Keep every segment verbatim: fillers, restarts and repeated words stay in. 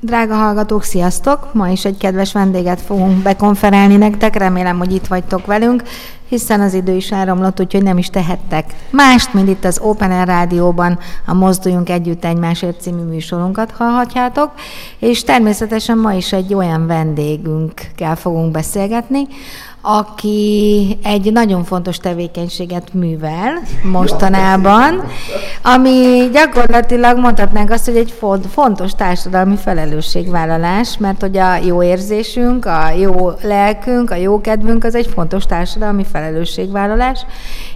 Drága hallgatók, sziasztok! Ma is egy kedves vendéget fogunk bekonferálni nektek, remélem, hogy itt vagytok velünk, hiszen az idő is áramlott, úgyhogy nem is tehettek mást, mint itt az Open Air Rádióban a Mozduljunk Együtt Egymásért című műsorunkat hallhatjátok, és természetesen ma is egy olyan vendégünkkel fogunk beszélgetni, aki egy nagyon fontos tevékenységet művel mostanában, ami gyakorlatilag mondhatnánk azt, hogy egy fontos társadalmi felelősségvállalás, mert hogy a jó érzésünk, a jó lelkünk, a jó kedvünk az egy fontos társadalmi felelősségvállalás,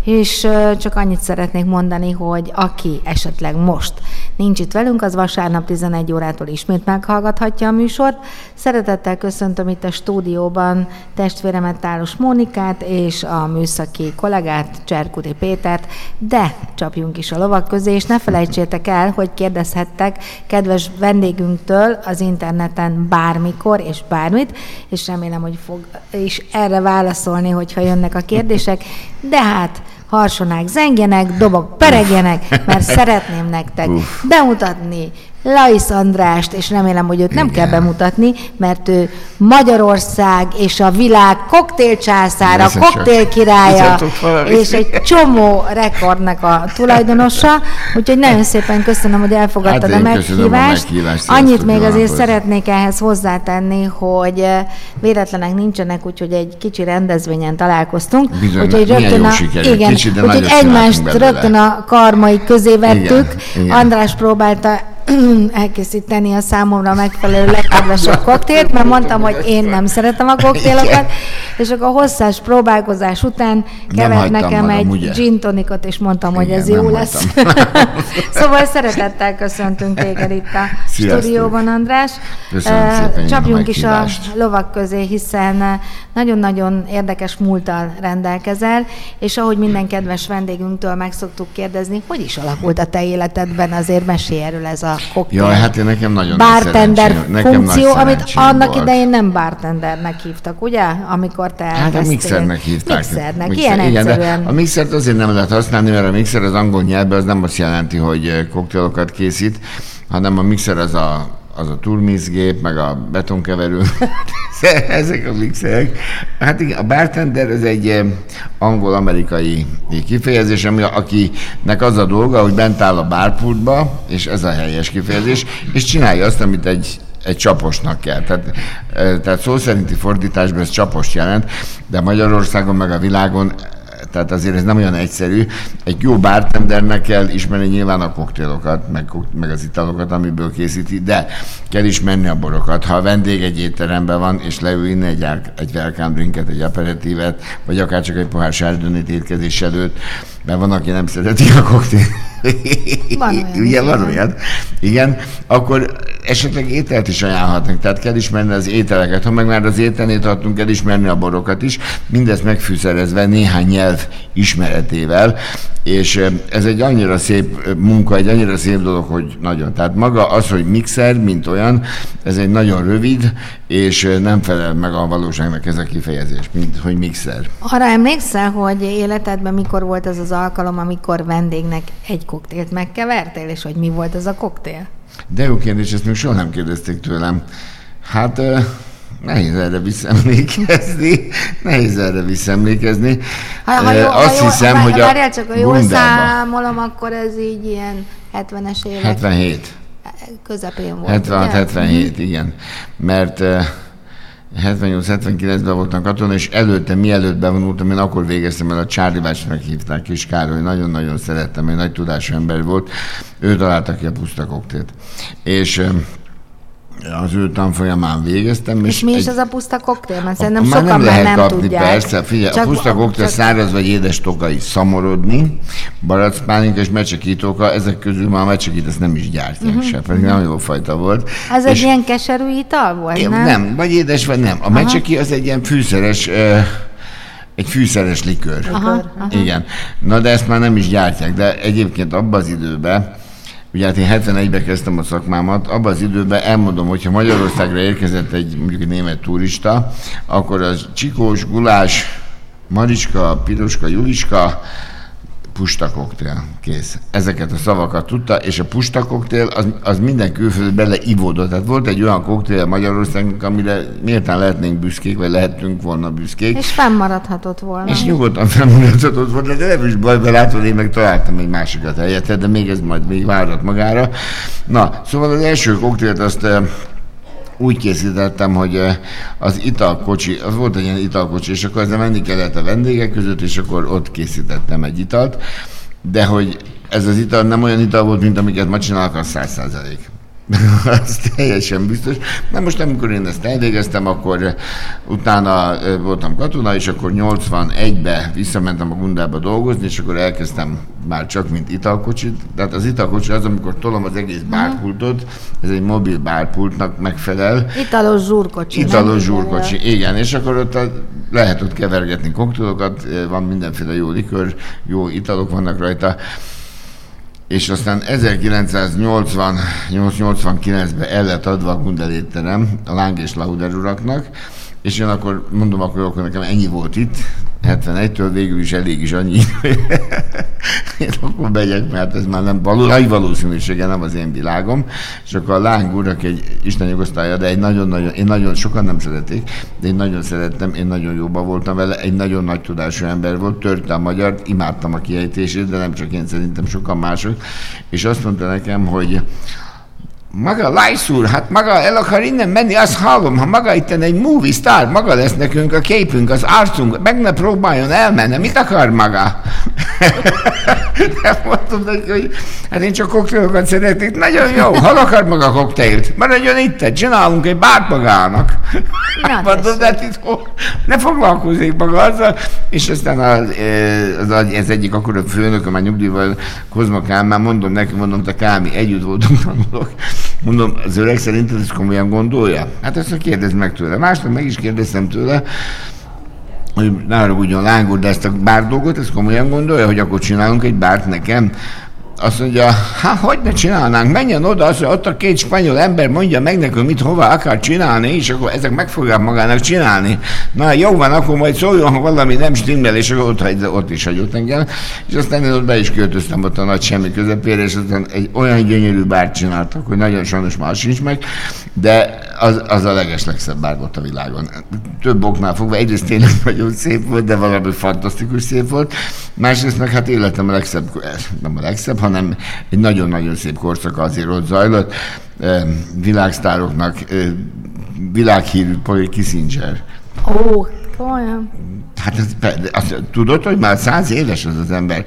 és csak annyit szeretnék mondani, hogy aki esetleg most nincs itt velünk, az vasárnap tizenegy órától ismét meghallgathatja a műsort. Szeretettel köszöntöm itt a stúdióban testvéremet, Tálos Mónikát és a műszaki kollégát, Cserkuti Pétert, de csapjunk is a lovak közé, és ne felejtsétek el, hogy kérdezhettek kedves vendégünktől az interneten bármikor és bármit, és remélem, hogy fog is erre válaszolni, hogyha jönnek a kérdések, de hát harsonák zengjenek, dobok peregjenek, mert szeretném nektek Uf. bemutatni Lajsz Andrást, és remélem, hogy őt nem Igen. kell bemutatni, mert ő Magyarország és a világ koktélcsászára, koktélkirálya, és egy csomó rekordnak a tulajdonosa, úgyhogy nagyon szépen köszönöm, hogy elfogadtad hát a meghívást. A meghívást Annyit még azért szeretnék ehhez hozzátenni, hogy véletlenek nincsenek, úgyhogy egy kicsi rendezvényen találkoztunk. Bizony, úgyhogy rögtön a, igen, kicsi, úgyhogy egymást rögtön a karmai közé vettük. Igen, igen. András próbálta elkészíteni a számomra megfelelő legkedvesebb koktélt, mert mondtam, hogy én nem szeretem a koktélokat, és akkor a hosszas próbálkozás után kevert nekem magam, egy ugye? gin tonicot, és mondtam, igen, hogy ez jó lesz. Szóval szeretettel köszöntünk téged itt a Sziasztok. stúdióban, András. Szépen, Csapjunk is a lovak közé, hiszen nagyon-nagyon érdekes múlttal rendelkezel, és ahogy minden kedves vendégünktől meg szoktuk kérdezni, hogy is alakult a te életedben, azért mesélj erről ez a koktél. Jaj, hát én nekem nagyon bartender nagy funkció, nagy amit annak volt. Idején nem bartendernek hívtak, ugye? Amikor te elkezdtél. Hát a mixernek hívták. Mixernek, mixer, ilyen igen, egyszerűen. A mixert azért nem lehet használni, mert a mixer az angol nyelvben az nem azt jelenti, hogy koktélokat készít, hanem a mixer az a az a turmixgép, meg a betonkeverő, ezek a mixerek. Hát igen, a bartender az egy angol-amerikai kifejezés, ami akinek az a dolga, hogy bent áll a bárpultba, és ez a helyes kifejezés, és csinálja azt, amit egy, egy csaposnak kell. Tehát, tehát szó szerinti fordításban ez csapost jelent, de Magyarországon meg a világon, tehát azért ez nem olyan egyszerű. Egy jó bartendernek kell ismerni nyilván a koktélokat, meg, meg az italokat, amiből készíti, de kell ismerni a borokat. Ha a vendég egy étteremben van, és leül inni egy, egy welcome drinket, egy aperitívet, vagy akár csak egy pohár sárdonét étkezés előtt, mert van, aki nem szereti a koktél. Ugye van olyan? Igen. Akkor esetleg ételt is ajánlhatnak, tehát kell ismerni az ételeket. Ha meg már az ételnét adtunk, kell ismerni a borokat is, mindezt megfűszerezve néhány nyelv ismeretével, és ez egy annyira szép munka, egy annyira szép dolog, hogy nagyon. Tehát maga az, hogy mixer, mint olyan, ez egy nagyon rövid, és nem felel meg a valóságnak ez a kifejezés, mint hogy mixer. Arra emlékszel, hogy életedben mikor volt az az alkalom, amikor vendégnek egy koktélt megkevertél, és hogy mi volt az a koktél? De jó kérdés, ezt még soha nem kérdezték tőlem. Hát euh, nehéz erre visszaemlékezni. Nehéz erre visszaemlékezni. Ha, ha jó, Azt ha hiszem, jó, hogy a Várjál csak, ha jól számolom, akkor ez így ilyen hetvenes évek. hetvenhét Közepén volt. hetvenhat hetvenhét igen. Mert euh, hetvennyolc hetvenkilencben voltam katona, és előtte, mielőtt bevonultam, én akkor végeztem el a Charlie Watch-nak hívták, Kis Károly, nagyon-nagyon szerettem, egy nagy tudású ember volt, ő találta ki a Puszta koktélt. És az ő tanfolyamán végeztem. És, és mi is egy, az a puszta koktél? Mert szerintem sokan nem lehet már nem kapni, tudják. Persze, figyelj, csak a puszta koktél csak... száraz vagy édes tokai szamorodni, barackpálinka és mecsekítóka, ezek közül már a mecsekít ezt nem is gyártják uh-huh. se, pedig uh-huh. nagyon jó fajta volt. Ez és egy ilyen keserű ital volt, nem? Nem, vagy édes, vagy nem. A Aha. mecseki az egy ilyen fűszeres... Uh, Egy fűszeres likőr. Aha, aha. Igen. Na, de ezt már nem is gyártják, de egyébként abban az időben Ugye hát én hetvenegyben kezdtem a szakmámat, abban az időben elmondom, hogyha Magyarországra érkezett egy mondjuk egy német turista, akkor az csikós, gulás, maricska, piroska, juliska, puszta koktél, kész. Ezeket a szavakat tudta, és a puszta koktél az, az minden külföldön beleivódott. Tehát volt egy olyan koktél Magyarországnak, amire méltán lehetnénk büszkék, vagy lehettünk volna büszkék. És fennmaradhatott volna. És nyugodtan fennmaradhatott volna, de nem is bajban, látod, én meg találtam egy másikat helyette, de még ez majd még várat magára. Na, szóval az első koktélt azt úgy készítettem, hogy az italkocsi, az volt egy ilyen italkocsi, és akkor ezzel menni kellett a vendégek között, és akkor ott készítettem egy italt, de hogy ez az ital nem olyan ital volt, mint amiket ma csinálnak, az száz százalék. Ez teljesen biztos. Na most, amikor én ezt elvégeztem, akkor utána voltam katona, és akkor nyolcvanegybe visszamentem a Gundelba dolgozni, és akkor elkezdtem már csak mint italkocsit. Tehát az italkocsi az, amikor tolom az egész bárpultot, ez egy mobil bárpultnak megfelel. Italos zsúrkocsi. Italos zsúrkocsi, igen. És akkor ott a, lehet ott kevergetni koktélokat, van mindenféle jó likör, jó italok vannak rajta. És aztán ezerkilencszáznyolcvankilencben el lett adva a Gundel étterem a Láng és Lauder uraknak, és én akkor mondom, akkor, akkor nekem ennyi volt itt, hetvenegytől végül is elég is annyi. Én akkor megyek, mert ez már nem való, nagy valószínűsége, nem az én világom. És akkor a Láng urak egy Isten nyugosztálya, de egy nagyon-nagyon, én nagyon, sokan nem szerették, de én nagyon szerettem, én nagyon jóban voltam vele, egy nagyon nagy tudású ember volt, törte a magyart, imádtam a kiejtését, de nem csak én, szerintem sokan mások. És azt mondta nekem, hogy maga Lajsz úr, hát maga el akar innen menni, azt hallom, ha maga itten egy movie star, maga lesz nekünk a képünk, az arcunk, meg ne próbáljon elmenni, mit akar maga? Nem mondtam neki, hogy hát én csak koktélokat szeretnék, nagyon jó, hol akar maga koktélt? Maradjon itt, csinálunk egy bárt magának. Ne foglalkozik maga azzal. És aztán az, az, az egyik akkora főnököm, a nyugdíjban Kozma Kálmán, mondom neki, mondom, te Kámi, együtt voltunk, tanulok. Mondom, az öreg szerinted ezt komolyan gondolja? Hát ezt kérdezd meg tőle. Másnap meg is kérdeztem tőle, hogy ne haragudjon Láng úr, de ezt a bár dolgot, ezt komolyan gondolja, hogy akkor csinálunk egy bárt nekem? Azt mondja, hát hogy ne csinálnánk, menjen oda, azt mondja, ott a két spanyol ember mondja meg nekünk, mit hova akar csinálni, és akkor ezek meg fogják magának csinálni. Na jó van, akkor majd szóljon, ha valami nem stimmel, és akkor ott, ott is hagyott engem. És aztán én ott be is költöztem ott a nagy semmi közepére, és aztán egy olyan gyönyörű bárt csináltak, hogy nagyon sajnos már sincs meg, de az, az a legeslegszebb bár volt a világon. Több oknál fogva, egyrészt tényleg nagyon szép volt, de valami fantasztikus szép volt. Másrészt meg hát életem a legszebb, nem a legszebb, hanem egy nagyon-nagyon szép korszaka azért ott zajlott. Világsztároknak világhírű Paul Kissinger. Ó, oh, olyan. Hát ez, azt, tudod, hogy már száz éves az az ember.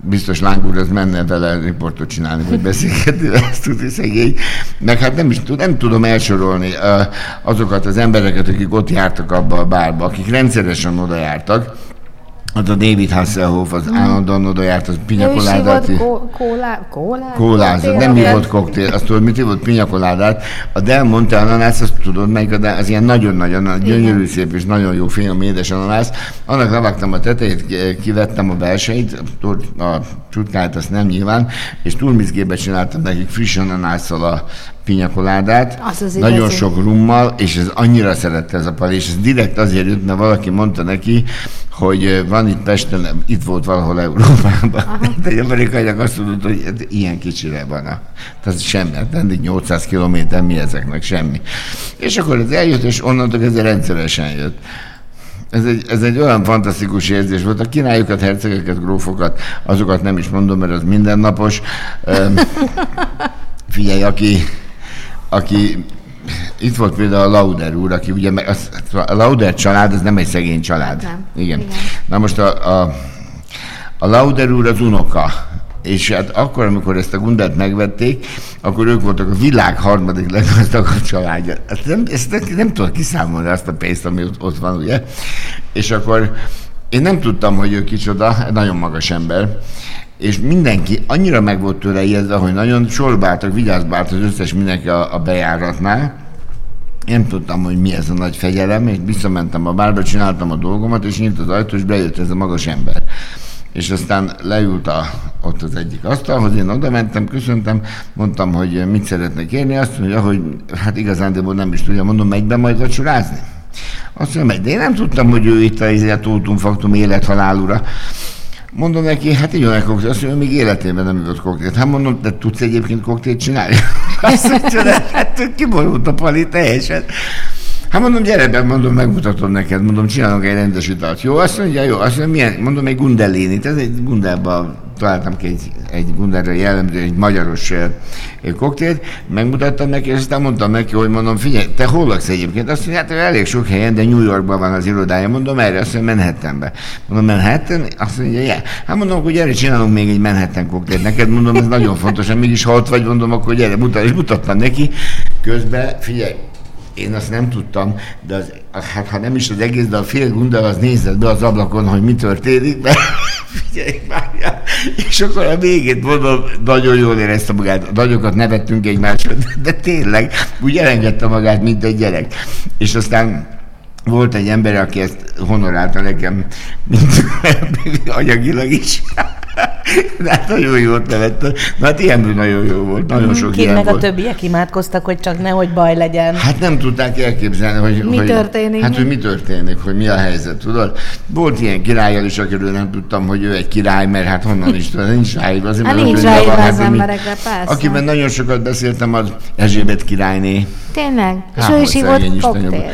Biztos Láng úr, az menne vele riportot csinálni, hogy beszélgetni, ezt tudni szegény. Meg hát nem is tud, nem tudom elsorolni azokat az embereket, akik ott jártak abba a bárba, akik rendszeresen oda jártak. Az a David Hasselhoff, az hmm. állandóan oda járt, az Piña coládát. Ő is hívott kólázat? Kólázat, nem hívott koktél, azt tudod, mit hívott? Piña coládát. A Del Monte ananász, azt tudod, melyik a Del, az ilyen nagyon-nagyon gyönyörű, szép és nagyon jó finom édes ananász. Annak levágtam a tetejét, kivettem a belsejét, a csutkáját, azt nem nyilván, és turmizgébe csináltam nekik friss ananásszal a Piña coládát, nagyon sok rummal, és ez annyira szerette ez a pali, és ez direkt azért jött, mert valaki mondta neki, hogy van itt Pesten, itt volt valahol Európában. Egy amerikaiak azt mondott, hogy ilyen kicsire van a... Tehát semmi, hát nyolcszáz kilométer, mi ezeknek semmi. És akkor ez eljött, és onnantól ez rendszeresen jött. Ez egy, ez egy olyan fantasztikus érzés volt. A királyokat, hercegeket, grófokat, azokat nem is mondom, mert az mindennapos. Figyelj, aki... aki itt volt például a Lauder úr, aki ugye, az, a Lauder család, az nem egy szegény család. Nem. Igen. Igen. Na most a, a, a Lauder úr az unoka, és hát akkor, amikor ezt a Gundelt megvették, akkor ők voltak a világ harmadik leggazdagabb családja. Hát nem, ezt nem tudok kiszámolni azt a pénzt, ami ott, ott van, ugye? És akkor én nem tudtam, hogy ő kicsoda, nagyon magas ember, és mindenki annyira meg volt tőle ijedve, hogy nagyon sorbáltak, vigyázba állt az összes mindenki a, a bejáratnál. Én tudtam, hogy mi ez a nagy fegyelem, és visszamentem a bárba, csináltam a dolgomat, és nyílt az ajtó, és bejött ez a magas ember. és aztán leült a, ott az egyik asztalhoz, én oda mentem, köszöntem, mondtam, hogy mit szeretne kérni, azt mondja, hogy hát igazándiból nem is tudja, mondom, megy be majd vacsorázni. Azt mondja, megy, de én nem tudtam, hogy ő itt a totum faktum élet-halál ura. Mondom neki, hát így olyan koktélt, azt mondja, még életében nem jutott koktélt. Hát mondom, de tudsz egyébként koktélt csinálni? Azt mondja, de hát kiborult a pali teljesen. Hát mondom, gyere be, mondom, megmutatom neked, mondom, csinálok egy rendes italt. Jó, azt mondja, jó, azt mondja, milyen, mondom, egy gundelinit, ez egy Gundelban találtam ki egy, egy Gundelre jellemző, egy magyaros egy koktélt, megmutattam neki, és aztán mondtam neki, hogy mondom, figyelj, te hol laksz egyébként? Azt mondja, hát elég sok helyen, de New Yorkban van az irodája, mondom, erre, azt mondja, Manhattanbe. Mondom, Manhattan? Azt mondja, yeah. Hát mondom, hogy gyere, csinálunk még egy Manhattan koktélt neked, mondom, ez nagyon fontos, mégis ha ott vagy, mondom, akkor gyere, mutat, és mutattam neki, közben, figyelj, én azt nem tudtam, de az, hát ha nem is az egész, de a fél Gundel az nézett be az ablakon, hogy mi történik, mert figyelj már, és akkor a végét mondom, nagyon jól érezte magát, nagyokat nevettünk egymásra, de, de tényleg úgy elengedte magát, mint egy gyerek. És aztán volt egy ember, aki ezt honorálta nekem, mint anyagilag is. De hát nagyon jót nevettem. Na hát ilyenből nagyon jó volt, nagyon sok Kint ilyen meg volt. A többiek imádkoztak, hogy csak nehogy baj legyen. Hát nem tudták elképzelni, hogy mi hogy, történik. Hát, hogy mi történik, hogy mi a helyzet, tudod? Volt ilyen királlyal is, akiről nem tudtam, hogy ő egy király, mert hát honnan is tudom, nincs ráírva. Hát nincs ráírva az emberekre, persze. Akiben nagyon sokat beszéltem, az Erzsébet királyné. Tényleg? És ő is hívott koktélt.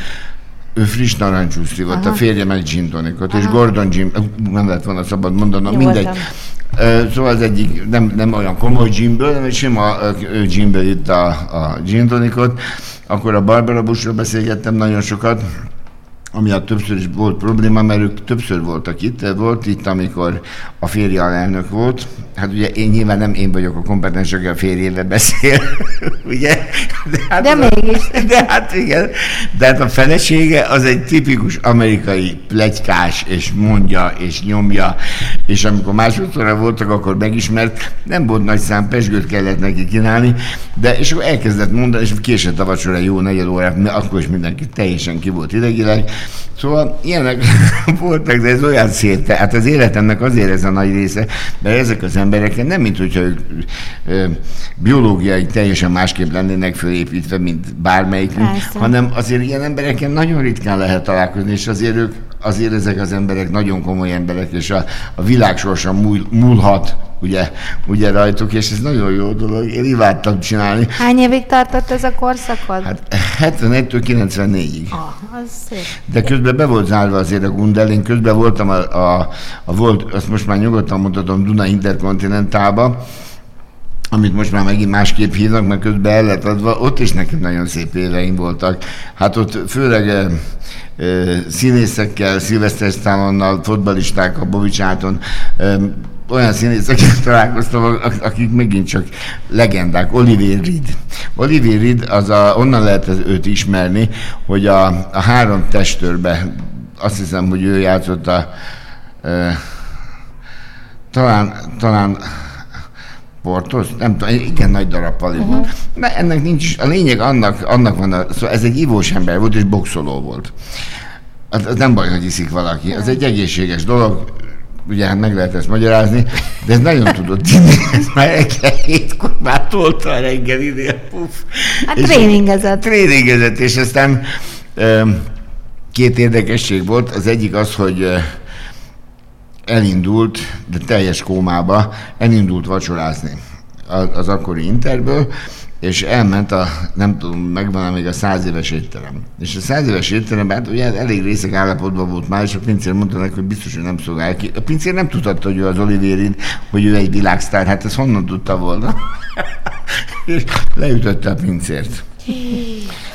Ő friss narancsúszt hívott, a férje meg gin tonicot, és Gordon Jim, nem lett volna szabad mondanom, mindegy. Ö, szóval az egyik nem, nem olyan komoly ginből, hanem egy sima ginből itt a, a gin tonicot. Akkor a Barbara Bushról beszélgettem nagyon sokat, ami a többször is volt probléma, mert ők többször voltak itt. Volt itt, amikor a férje alelnök volt. Hát ugye én nyilván nem én vagyok a kompetens, aki a férjével beszél, ugye? De, hát de mégis. A, de hát igen. De hát a felesége az egy tipikus amerikai pletykás, és mondja, és nyomja. És amikor másodszorra voltak, akkor megismert, nem volt nagy szám, pezsgőt kellett neki kínálni, de és akkor elkezdett mondani, és késett a vacsora jó negyed órát, mert akkor is mindenki teljesen ki volt idegileg. Szóval ilyenek voltak, de ez olyan szép, hát az életemnek azért ez a nagy része, mert ezek az emberek nem mint hogyha ők ö, biológiai teljesen másképp lennének fölépítve, mint bármelyikünk, hanem azért ilyen embereken nagyon ritkán lehet találkozni, és azért ők, azért ezek az emberek nagyon komoly emberek, és a, a világ sorsa múl, múlhat, ugye, ugye rajtuk, és ez nagyon jó dolog, én imádtam csinálni. Hány évig tartott ez a korszakod? Hát hetvenegytől kilencvennégyig. Ah, az szép. De közben be volt zárva azért a Gundel, én közben voltam a, a, a volt, azt most már nyugodtan mondhatom, Duna Intercontinentalba, amit most már megint másképp hívnak, mert közben el lett adva, ott is nekem nagyon szép éveim voltak. Hát ott főleg e, e, színészekkel, Sylvester Stallonnal, fotbalistákkal, Bobicsáton, e, olyan színészekkel találkoztam, akik megint csak legendák. Oliver Reed. Oliver Reed, az a, onnan lehet őt ismerni, hogy a, a három testőrbe, azt hiszem, hogy ő játszott a... E, talán... talán Portos, nem tudom, igen nagy darab pali uh-huh. volt. De ennek nincs is, a lényeg annak, annak van, a, szóval ez egy ivós ember volt, és boxoló volt. Az, az nem baj, hogy iszik valaki, az egy egészséges dolog, ugye hát meg lehet ezt magyarázni, de ez nagyon tudott inni, ez már reggel hétkor már tolta a reggel idél, puff. Hát tréningezett. Tréningezett, és aztán két érdekesség volt, az egyik az, hogy elindult, de teljes kómába, elindult vacsorázni az, az akkori Interből, és elment a, nem tudom, megvan még a száz éves étterem. És a száz éves étterem, hát ugye elég részeg állapotban volt már, és a pincér mondta neki, hogy biztos, hogy nem szolgál ki. A pincér nem tudhatta, hogy ő az Oliver Reed, hogy ő egy világsztár, hát ezt honnan tudta volna? És leütötte a pincért.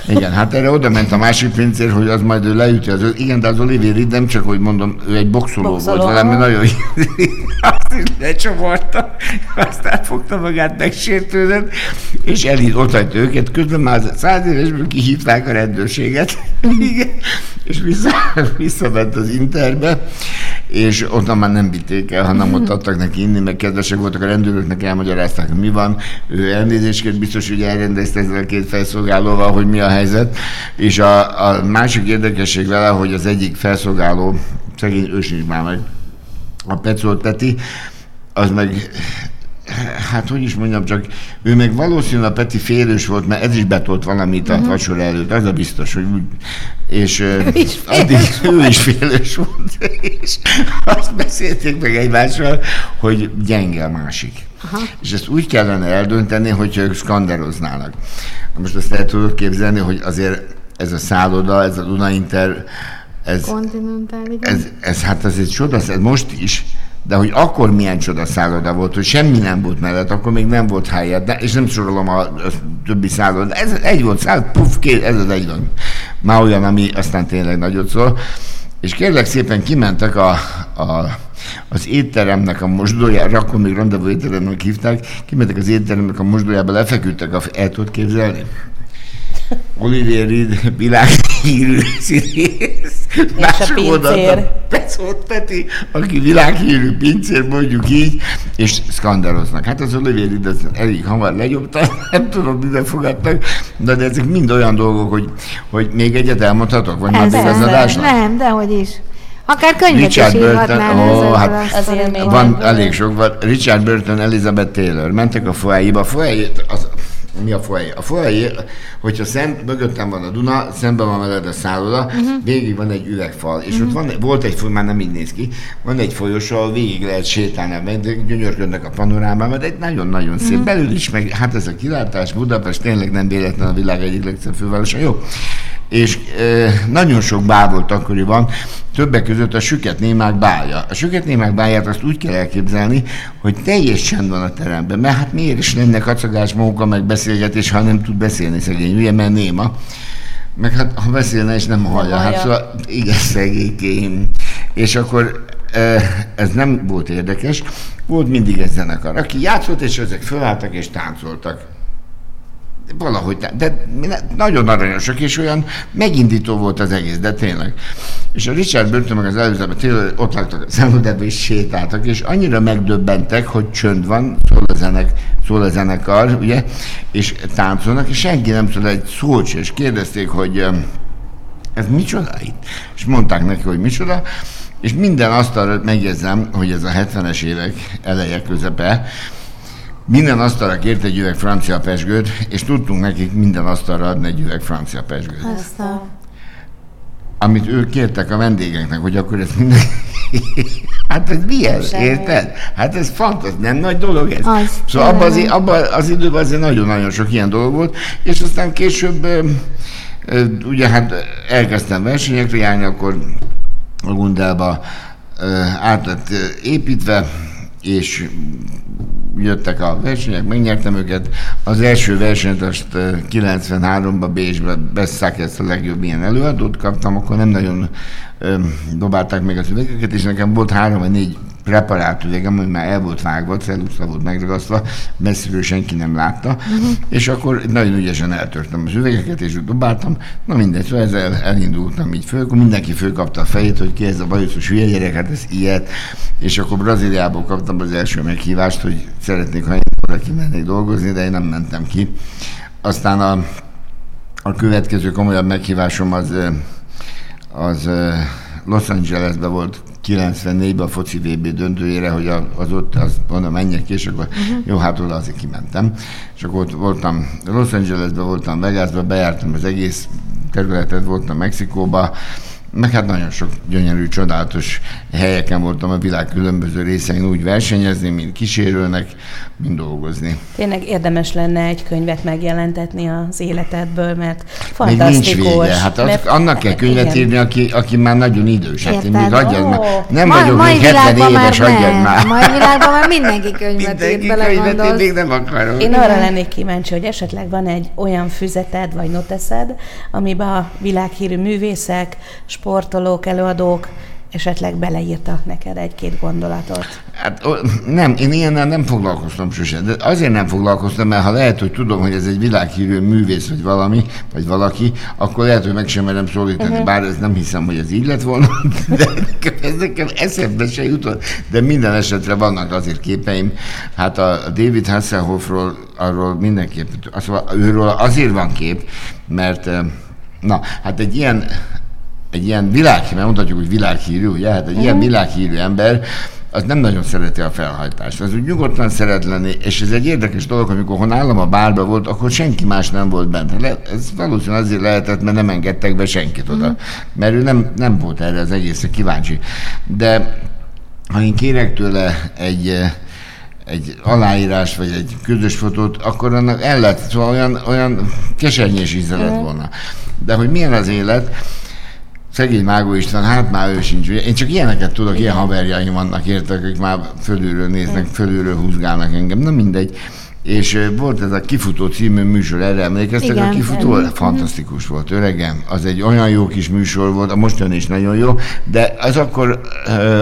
Igen, hát erre oda ment a másik pincér, hogy az majd ő leüti az... Igen, de az Oliver Reed nem csak, hogy mondom, ő egy boxoló, boxoló volt velem, mert nagyon azt is lecsavarta, aztán fogta magát, megsértődött, és elít, ott hagyta őket, közben már száz évesből kihívták a rendőrséget, igen, és vissza, visszavett az Interbe, és ott már nem vitték el, hanem ott adtak neki inni, meg kedvesek voltak a rendőröknek, elmagyarázták, hogy mi van, ő elnézésként biztos, hogy elrendezte ezzel a két felszolgálóval, hogy mi a helyzet, és a, a másik érdekesség vele, hogy az egyik felszolgáló, szegény, ő sincs már meg, a Pecol Peti, az meg, hát hogy is mondjam, csak ő meg valószínűleg a Peti félős volt, mert ez is betolt valamit uh-huh. a vacsora előtt, az a biztos, hogy úgy, és is addig ő is félős volt, és azt beszélték meg egymással, hogy gyenge a másik. Aha. És ezt úgy kellene eldönteni, hogyha ők skanderoznának. Most azt el tudok képzelni, hogy azért ez a szálloda, ez a Duna Inter, ez, ez, ez hát azért csodasz, ez most is, de hogy akkor milyen csodaszálloda volt, hogy semmi nem volt mellett, akkor még nem volt Hyatt, és nem sorolom a, a többi szállodát, ez egy volt szállod, puf, kér, ez az egy van. Már olyan, ami aztán tényleg nagyot szól. És kérlek szépen kimentek a, a, az étteremnek a mosdójára, akkor még rendezvú étteremnek hívták, kimentek az étteremnek a mosdójába, lefeküdtek, a, el tudod képzelni? Oliver Reed világhírű színész, mások oda Pecot Peti, aki világhírű pincér, mondjuk így, és szkandaloznak. Hát az Oliver Reed az elég hamar legyobta, nem tudom, minden fogadtak, de, de ezek mind olyan dolgok, hogy, hogy még egyet elmondhatok, vagy már végazadásnak? Nem, dehogy is. Akár könyvet Richard is írhatnál oh, hát az élmény. Van elég sok, van. Richard Burton, Elizabeth Taylor, mentek a foájéba, a foájét, az... Mi a foyer? A foyer, hogyha szent, mögöttem van a Duna, szemben van veled a szálloda, uh-huh. végig van egy üvegfal, és uh-huh. ott van, volt egy folyó, már nem így néz ki, van egy folyosó, ahol végig lehet sétálni, gyönyörködnek a panorámában, de egy nagyon-nagyon szép, uh-huh. belül is, meg hát ez a kilátás, Budapest tényleg nem véletlen a világ egyik legszebb fővárosa, jó? És e, nagyon sok bár volt akkoriban, többek között a Süketnémák bárja. A Süketnémák bárját azt úgy kell elképzelni, hogy teljes csend van a teremben, mert hát miért is lenne kacagás, móka, meg beszélgetés, ha nem tud beszélni szegény, ugye, mert néma. Meg hát ha beszélne és nem hallja, hát szóval igen, szegénykém. És akkor e, ez nem volt érdekes, volt mindig egy zenekar, aki játszott, és ezek fölálltak és táncoltak. Valahogy, de nagyon aranyosak, és olyan megindító volt az egész, de tényleg. És a Richard Burton meg az előzőben tényleg ott laktak a szállodában, és sétáltak, és annyira megdöbbentek, hogy csönd van, szól a, zenek, szól a zenekar, ugye, és táncolnak, és senki nem szól egy szót se, és kérdezték, hogy ez micsoda itt? És mondták neki, hogy micsoda, és minden asztalra, megjegyzem, hogy ez a hetvenes évek eleje, közepe, minden asztalra kért egy üveg francia pezsgőt, és tudtunk nekik minden asztalra adni egy üveg francia pezsgőt. Aztán. Amit ők kértek a vendégeknek, hogy akkor ez minden... hát ez milyen, érted? Hát ez fantasztikus, nem nagy dolog ez. Azt szóval abban az, abba az időben azért nagyon-nagyon sok ilyen dolog volt, és aztán később, ugye hát elkezdtem versenyekre járni, akkor a Gundelba át lett építve, és jöttek a versenyek, megnyertem őket. Az első versenyt azt kilencvenháromban Bécsben beszállták, ezt a legjobb ilyen előadót kaptam, akkor nem nagyon ö, dobálták meg az üvegeket, és nekem volt három vagy négy preparált üvegem, ami már el volt vágva, celluszra volt megragasztva, messziről senki nem látta, uh-huh. és akkor nagyon ügyesen eltörtem az üvegeket, és dobáltam. Na mindegy, szóval ezzel elindultam így föl, akkor mindenki fölkapta a fejét, hogy ki ez a bajuszos hülye gyerek, hát ez ilyet, és akkor Brazíliából kaptam az első meghívást, hogy szeretnék, ha én oda kimennék dolgozni, de én nem mentem ki. Aztán a, a következő komolyabb meghívásom az, az Los Angelesbe volt, kilencvennégyben a foci vé bé döntőjére, hogy az ott, az mondom, menjek, és akkor uh-huh. jó, hát oda azért kimentem. És akkor ott voltam Los Angelesben, voltam Vegasban, bejártam az egész területet, voltam Mexikóba, meg hát nagyon sok gyönyörű, csodálatos helyeken voltam a világ különböző részein úgy versenyezni, mint kísérőnek, mint dolgozni. Tényleg érdemes lenne egy könyvet megjelentetni az életedből, mert fantasztikus. Még nincs vége. Hát az, mert... annak kell könyvet írni, aki, aki már nagyon idős. Hát én még adjad oh. már. Nem ma, vagyok még hetven éves, adjad már. Mai világban már mindenki könyvet írt, belegondolsz. Én még nem akarok. Én arra lennék kíváncsi, hogy esetleg van egy olyan füzeted vagy noteszed, amiben a világhírű művészek, sportolók, előadók esetleg beleírtak neked egy-két gondolatot? Hát nem, én ilyennel nem foglalkoztam sose. De azért nem foglalkoztam, mert ha lehet, hogy tudom, hogy ez egy világhírű művész, vagy valami, vagy valaki, akkor lehet, hogy meg sem merem szólítani. Uh-huh. Bár ez nem hiszem, hogy ez így lett volna, de ez nekem eszembe se jutott. De minden esetre vannak azért képeim. Hát a David Hasselhoffról, arról mindenképp, szóval őről azért van kép, mert na, hát egy ilyen egy ilyen világhírű, mert mondhatjuk, hogy világhírű, ugye? Hát egy mm. ilyen világhírű ember, az nem nagyon szereti a felhajtást. Az úgy nyugodtan szeret lenni, és ez egy érdekes dolog, amikor nálam a bárba volt, akkor senki más nem volt bent. Le, ez valószínűleg azért lehetett, mert nem engedtek be senkit oda. Mm. Mert ő nem, nem volt erre az egészre kíváncsi. De ha én kérek tőle egy... egy aláírás, vagy egy közös fotót, akkor annak el lett, szóval olyan, olyan kesernyés íze lett volna. De hogy milyen az élet, szegény Mágó István, hát már ő sincs. Én csak ilyeneket tudok, igen. Ilyen haverjaim vannak, értek, akik már fölülről néznek, fölülről húzgálnak engem, na mindegy. És volt ez a Kifutó című műsor, erre emlékeztek? Igen, a Kifutó elég. Fantasztikus volt, öregem. Az egy olyan jó kis műsor volt, a mostani is nagyon jó, de az akkor,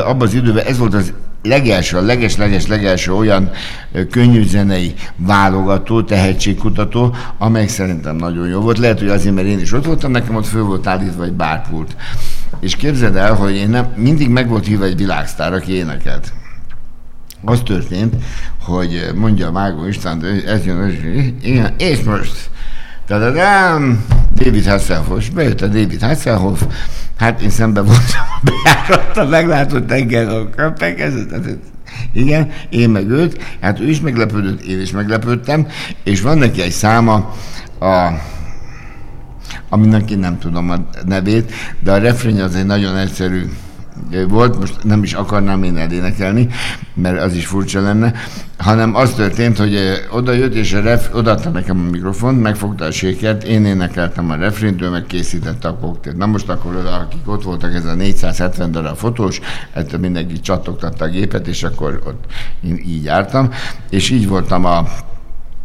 abban az időben ez volt az legelső, a leges-leges-legelső olyan könnyű zenei válogató, tehetségkutató, amely szerintem nagyon jó volt. Lehet, hogy azért, mert én is ott voltam, nekem ott föl volt állítva egy bárpult. És képzeld el, hogy én nem, mindig meg volt hívva egy világsztár, aki énekelt. Az történt, hogy mondja a Vágó István, ez jön, igen, és most, tadadám, David Hasselhoff, bejött a David Hasselhoff, hát én szemben voltam a bejárattal, meglátott engem a köpegezet, igen, én meg őt, hát ő is meglepődött, én is meglepődtem, és van neki egy száma, a, aminek én nem tudom a nevét, de a refrény az egy nagyon egyszerű volt, most nem is akarnám én elénekelni, mert az is furcsa lenne, hanem az történt, hogy oda jött, és a ref, odaadta nekem a mikrofont, megfogta a sékert, én énekeltem a refrént, ő meg készítette a koktélt. Na most akkor, akik ott voltak, ez a négyszázhetven darab fotós, ettől mindenki csatogtatta a gépet, és akkor ott én így jártam, és így voltam a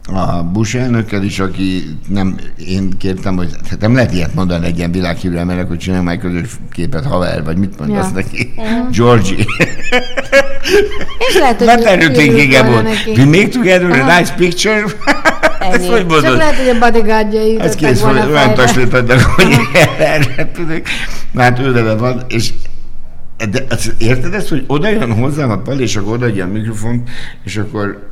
a Bush elnökkel is, aki nem, én kértem, hogy hát nem lehet ilyet mondani egy ilyen világhírű embernek, hogy csináljunk már közös képet, haver, vagy mit mondasz ja. neki? Ja. Georgie. És lehet, hogy not everything igen volt. We make together a nice picture. Ezt hogy mondod? Csak lehet, hogy a bodyguardjai jutott meg volna fejre. Olyan taslítottak, hogy erre tudok. Hát őleve van, és de, az, érted ezt, hogy oda jön hozzám a pal, és akkor odaadja a mikrofont, és akkor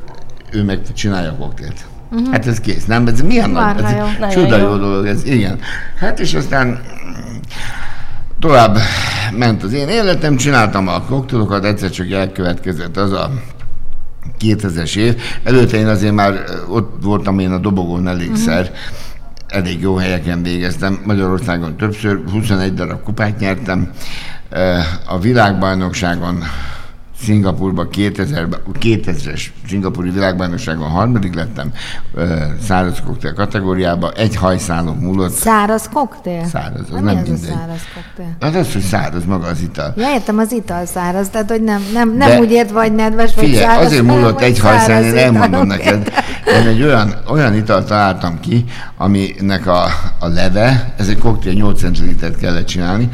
ő meg csinálja a koktélt. Uh-huh. Hát ez kész, nem? Ez milyen nagy, ez jó, csoda jó dolog, ez igen. Hát és aztán tovább ment az én életem, csináltam a koktélokat, egyszer csak elkövetkezett az a kétezres év. Előtte én azért már ott voltam én a dobogón elégszer, uh-huh. elég jó helyeken végeztem, Magyarországon többször, huszonegy darab kupát nyertem, a világbajnokságon Szingapurban kétezres szingapúri világbajnokságon harmadik lettem, száraz koktél kategóriában, egy hajszálom múlott. Száraz koktél? Száraz, az nem, nem mindegy. Száraz koktél? Hát az, hogy száraz maga az ital. Ja, értem, az ital száraz, tehát hogy nem, nem, nem úgy ért vagy nedves, vagy figyelj, száraz. Azért múlott nem, egy hajszál, én elmondom neked. Én egy olyan, olyan italt találtam ki, aminek a, a leve, ez egy koktél, nyolc centilitert kellett csinálni,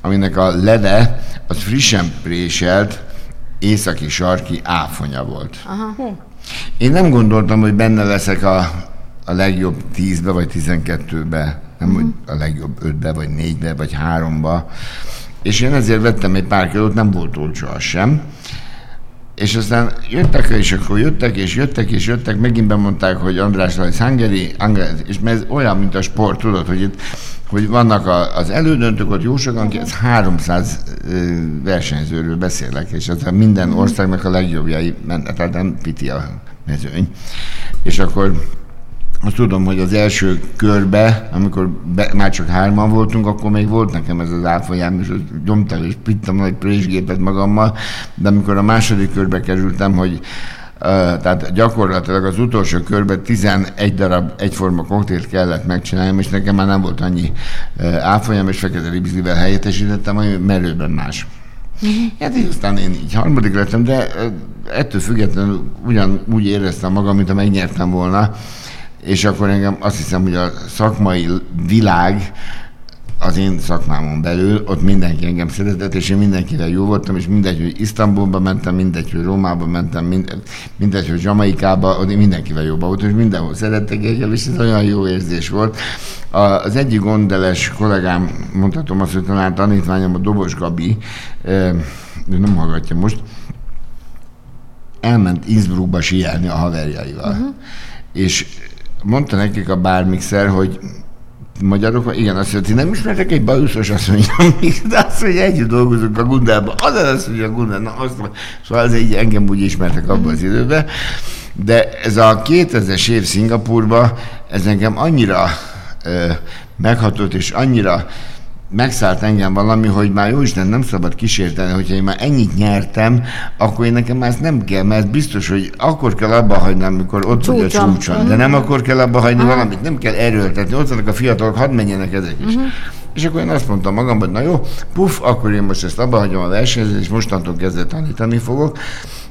aminek a leve az frissen préselt, északi-sarki áfonya volt. Aha. Én nem gondoltam, hogy benne leszek a, a legjobb tízbe, vagy tizenkettőbe, nem uh-huh. a legjobb ötbe, vagy négybe, vagy háromba. És én ezért vettem egy pár kilót, nem volt olcsó az sem. És aztán jöttek, és akkor jöttek, és jöttek, és jöttek, megint bemondták, hogy András Lajsz Hungary, és mert ez olyan, mint a sport, tudod, hogy itt hogy vannak a, az elődöntők, ott jó sokan, ez háromszáz ö, versenyzőről beszélek, és aztán minden országnak a legjobbjai mennek, tehát nem piti a mezőny. És akkor azt tudom, hogy az első körbe, amikor be, már csak hárman voltunk, akkor még volt nekem ez az áfonyám, és nyomtam és pittam egy présgépet magammal, de amikor a második körbe kerültem, hogy tehát gyakorlatilag az utolsó körben tizenegy darab egyforma koktélt kellett megcsinálnom, és nekem már nem volt annyi áfolyam, és fekete ribizlivel helyettesítettem, ami merőben más. Hát így aztán én így harmadik lettem, de ettől függetlenül ugyanúgy éreztem magam, mint ha megnyertem volna, és akkor engem azt hiszem, hogy a szakmai világ az én szakmámon belül, ott mindenki engem szeretett, és én mindenkivel jó voltam, és mindegy, hogy Isztambulba mentem, mindegy, hogy Rómába mentem, mindegy, mindegy hogy Jamaikába, ott mindenkivel jobban voltam, és mindenhol szerettek engem, és ez olyan jó érzés volt. A, az egyik gondeles kollégám, mondhatom azt, hogy talán tanítványom, a Dobos Gabi, ő nem hallgatja most, elment Innsbruckba síelni a haverjaival. Uh-huh. És mondta nekik a bármixer, hogy magyarok, igen, azt mondja, hogy nem ismertek egy bajuszos, azt mondja, de azt mondja, együtt dolgozunk a Gundelban, az az, hogy a Gundel, na azt mondja, szóval az egy, engem úgy ismertek abban az időben, de ez a kétezres év Szingapúrban, ez engem annyira ö, meghatott, és annyira megszállt engem valami, hogy már jóisten nem szabad kísérteni, hogyha én már ennyit nyertem, akkor én nekem már ezt nem kell, mert biztos, hogy akkor kell abba hagyni, amikor ott vagy a csúcson, de nem akkor kell abba hagyni ah. valamit, nem kell erőltetni, ott vannak a fiatalok, hadd menjenek ezek is. Uh-huh. És akkor én azt mondtam magamban, na jó, puf, akkor én most ezt abba hagyom a versenyzést, és mostantól kezdve tanítani fogok,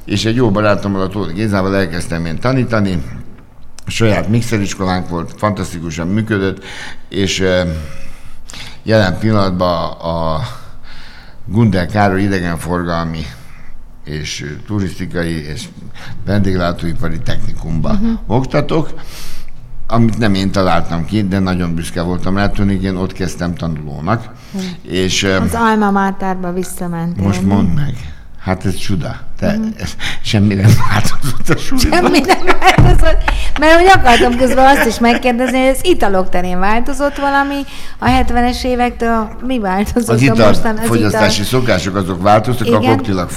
és egy jó barátommal, a Tóth Gézával elkezdtem én tanítani, a saját mixeriskolánk volt, fantasztikusan működött, és jelen pillanatban a Gundel Károly idegenforgalmi és turisztikai és vendéglátóipari technikumban uh-huh. oktatok, amit nem én találtam ki, de nagyon büszke voltam rá, tűnik, én ott kezdtem tanulónak. Uh-huh. És, az alma máterba visszamentél. Most mondd meg. Hát ez csuda. Te mm. semmire nem változott a súlyban. Semmire nem változott. Mert hogy akartam közben azt is megkérdezni, hogy az italok terén változott valami a hetvenes évektől. Mi változott az a ital, mostan? Az fogyasztási ital... szokások azok változtak, igen. A koktélok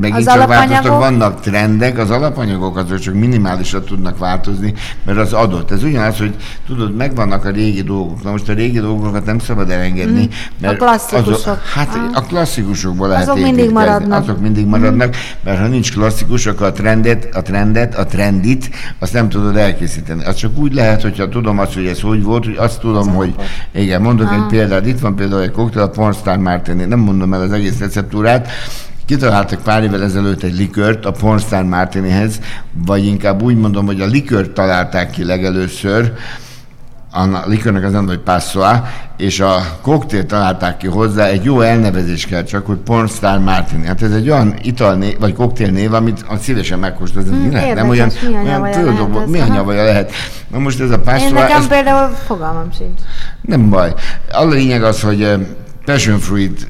megint csak változtak. Vannak trendek, az alapanyagok azok csak minimálisan tudnak változni, mert az adott. Ez ugyanaz, hogy tudod, megvannak a régi dolgok. Na most a régi dolgokat nem szabad elengedni. Mert a klasszikusok. Azok, hát a klasszikusokból lehet azok mindig érkezni. Maradnak. Azok mindig maradnak, mert ha nincs klasszikus, akkor a trendet, a trendet, a trendit, azt nem tudod elkészíteni. Az csak úgy lehet, hogyha tudom azt, hogy ez hogy volt, hogy azt tudom, ez hogy... Van. Igen, mondok ah. egy példát, itt van például egy koktél, a Pornstar Martini, nem mondom el az egész receptúrát, kitaláltak pár évvel ezelőtt egy likört a Pornstar Martinihez, vagy inkább úgy mondom, hogy a likört találták ki legelőször, a likőrnek az nem, hogy Passoã, és a koktélt találták ki hozzá, egy jó elnevezés kell csak, hogy Pornstar Martini. Hát ez egy olyan italné, vagy koktélnév, amit szívesen megkóstolod. Hmm, mi lehet? Nem olyan, olyan földobó, mi anyavaja lehet? Na most ez a Passoã... Én nekem ez... például fogalmam sincs. Nem baj. A lényeg az, hogy passion fruitból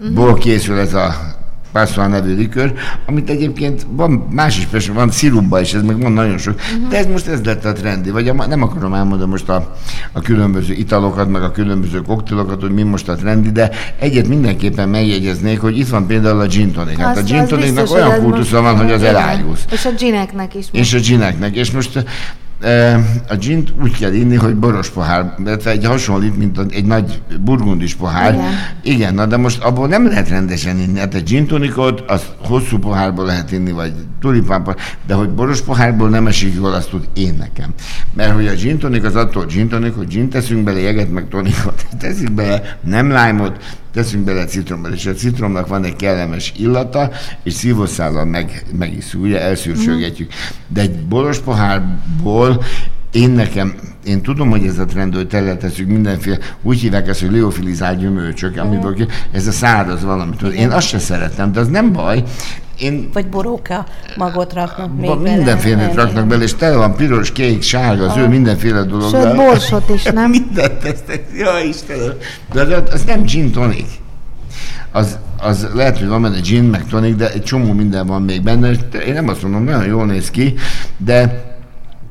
uh-huh. készül ez a Passoã nevű likőr, amit egyébként van más is, persze, van szirupba is, ez meg van nagyon sok, uh-huh. de ez most ez lett a trendi, vagy a, nem akarom elmondani most a, a különböző italokat, meg a különböző koktélokat, hogy mi most a trendi, de egyet mindenképpen megjegyeznék, hogy itt van például a gin tonic. Hát a gin tonicnak olyan kultusza van, hogy az elájulsz. És a gineknek is. És a gineknek, és most... A gint úgy kell inni, hogy boros pohár, mert egy hasonlít, mint egy nagy burgundis pohár. Igen. Igen, na de most abból nem lehet rendesen inni. Hát egy gin tonicot, az hosszú pohárból lehet inni, vagy tulipán pohár, de hogy boros pohárból nem esik jól, azt tud én nekem. Mert hogy a gin tonic az attól gin tonic, hogy gin teszünk bele, jeget meg tonicot teszünk bele, nem lájmot, teszünk bele citrommal, és a citromnak van egy kellemes illata, és szívószállal meg, megiszunk, ugye, elszűrcsögetjük. De egy boros pohárból én nekem, én tudom, hogy ez a trendől teleteszünk mindenféle, úgy hívják ezt, hogy leofilizált gyümölcsök, amiből ki, ez a száraz valamit. Én azt se szeretem, de az nem baj. Én, vagy boróka magot raknak még bele. Mindenfélét raknak bele, és tele van piros, kék, sárga, zöld, mindenféle dolog. Sőt, borsot is, nem? Mindent tesztek, jaj Istenem. De az, az nem gin tonic. Az, az lehet, hogy van benne gin, meg tonic, de egy csomó minden van még benne. Én nem azt mondom, nagyon jól néz ki, de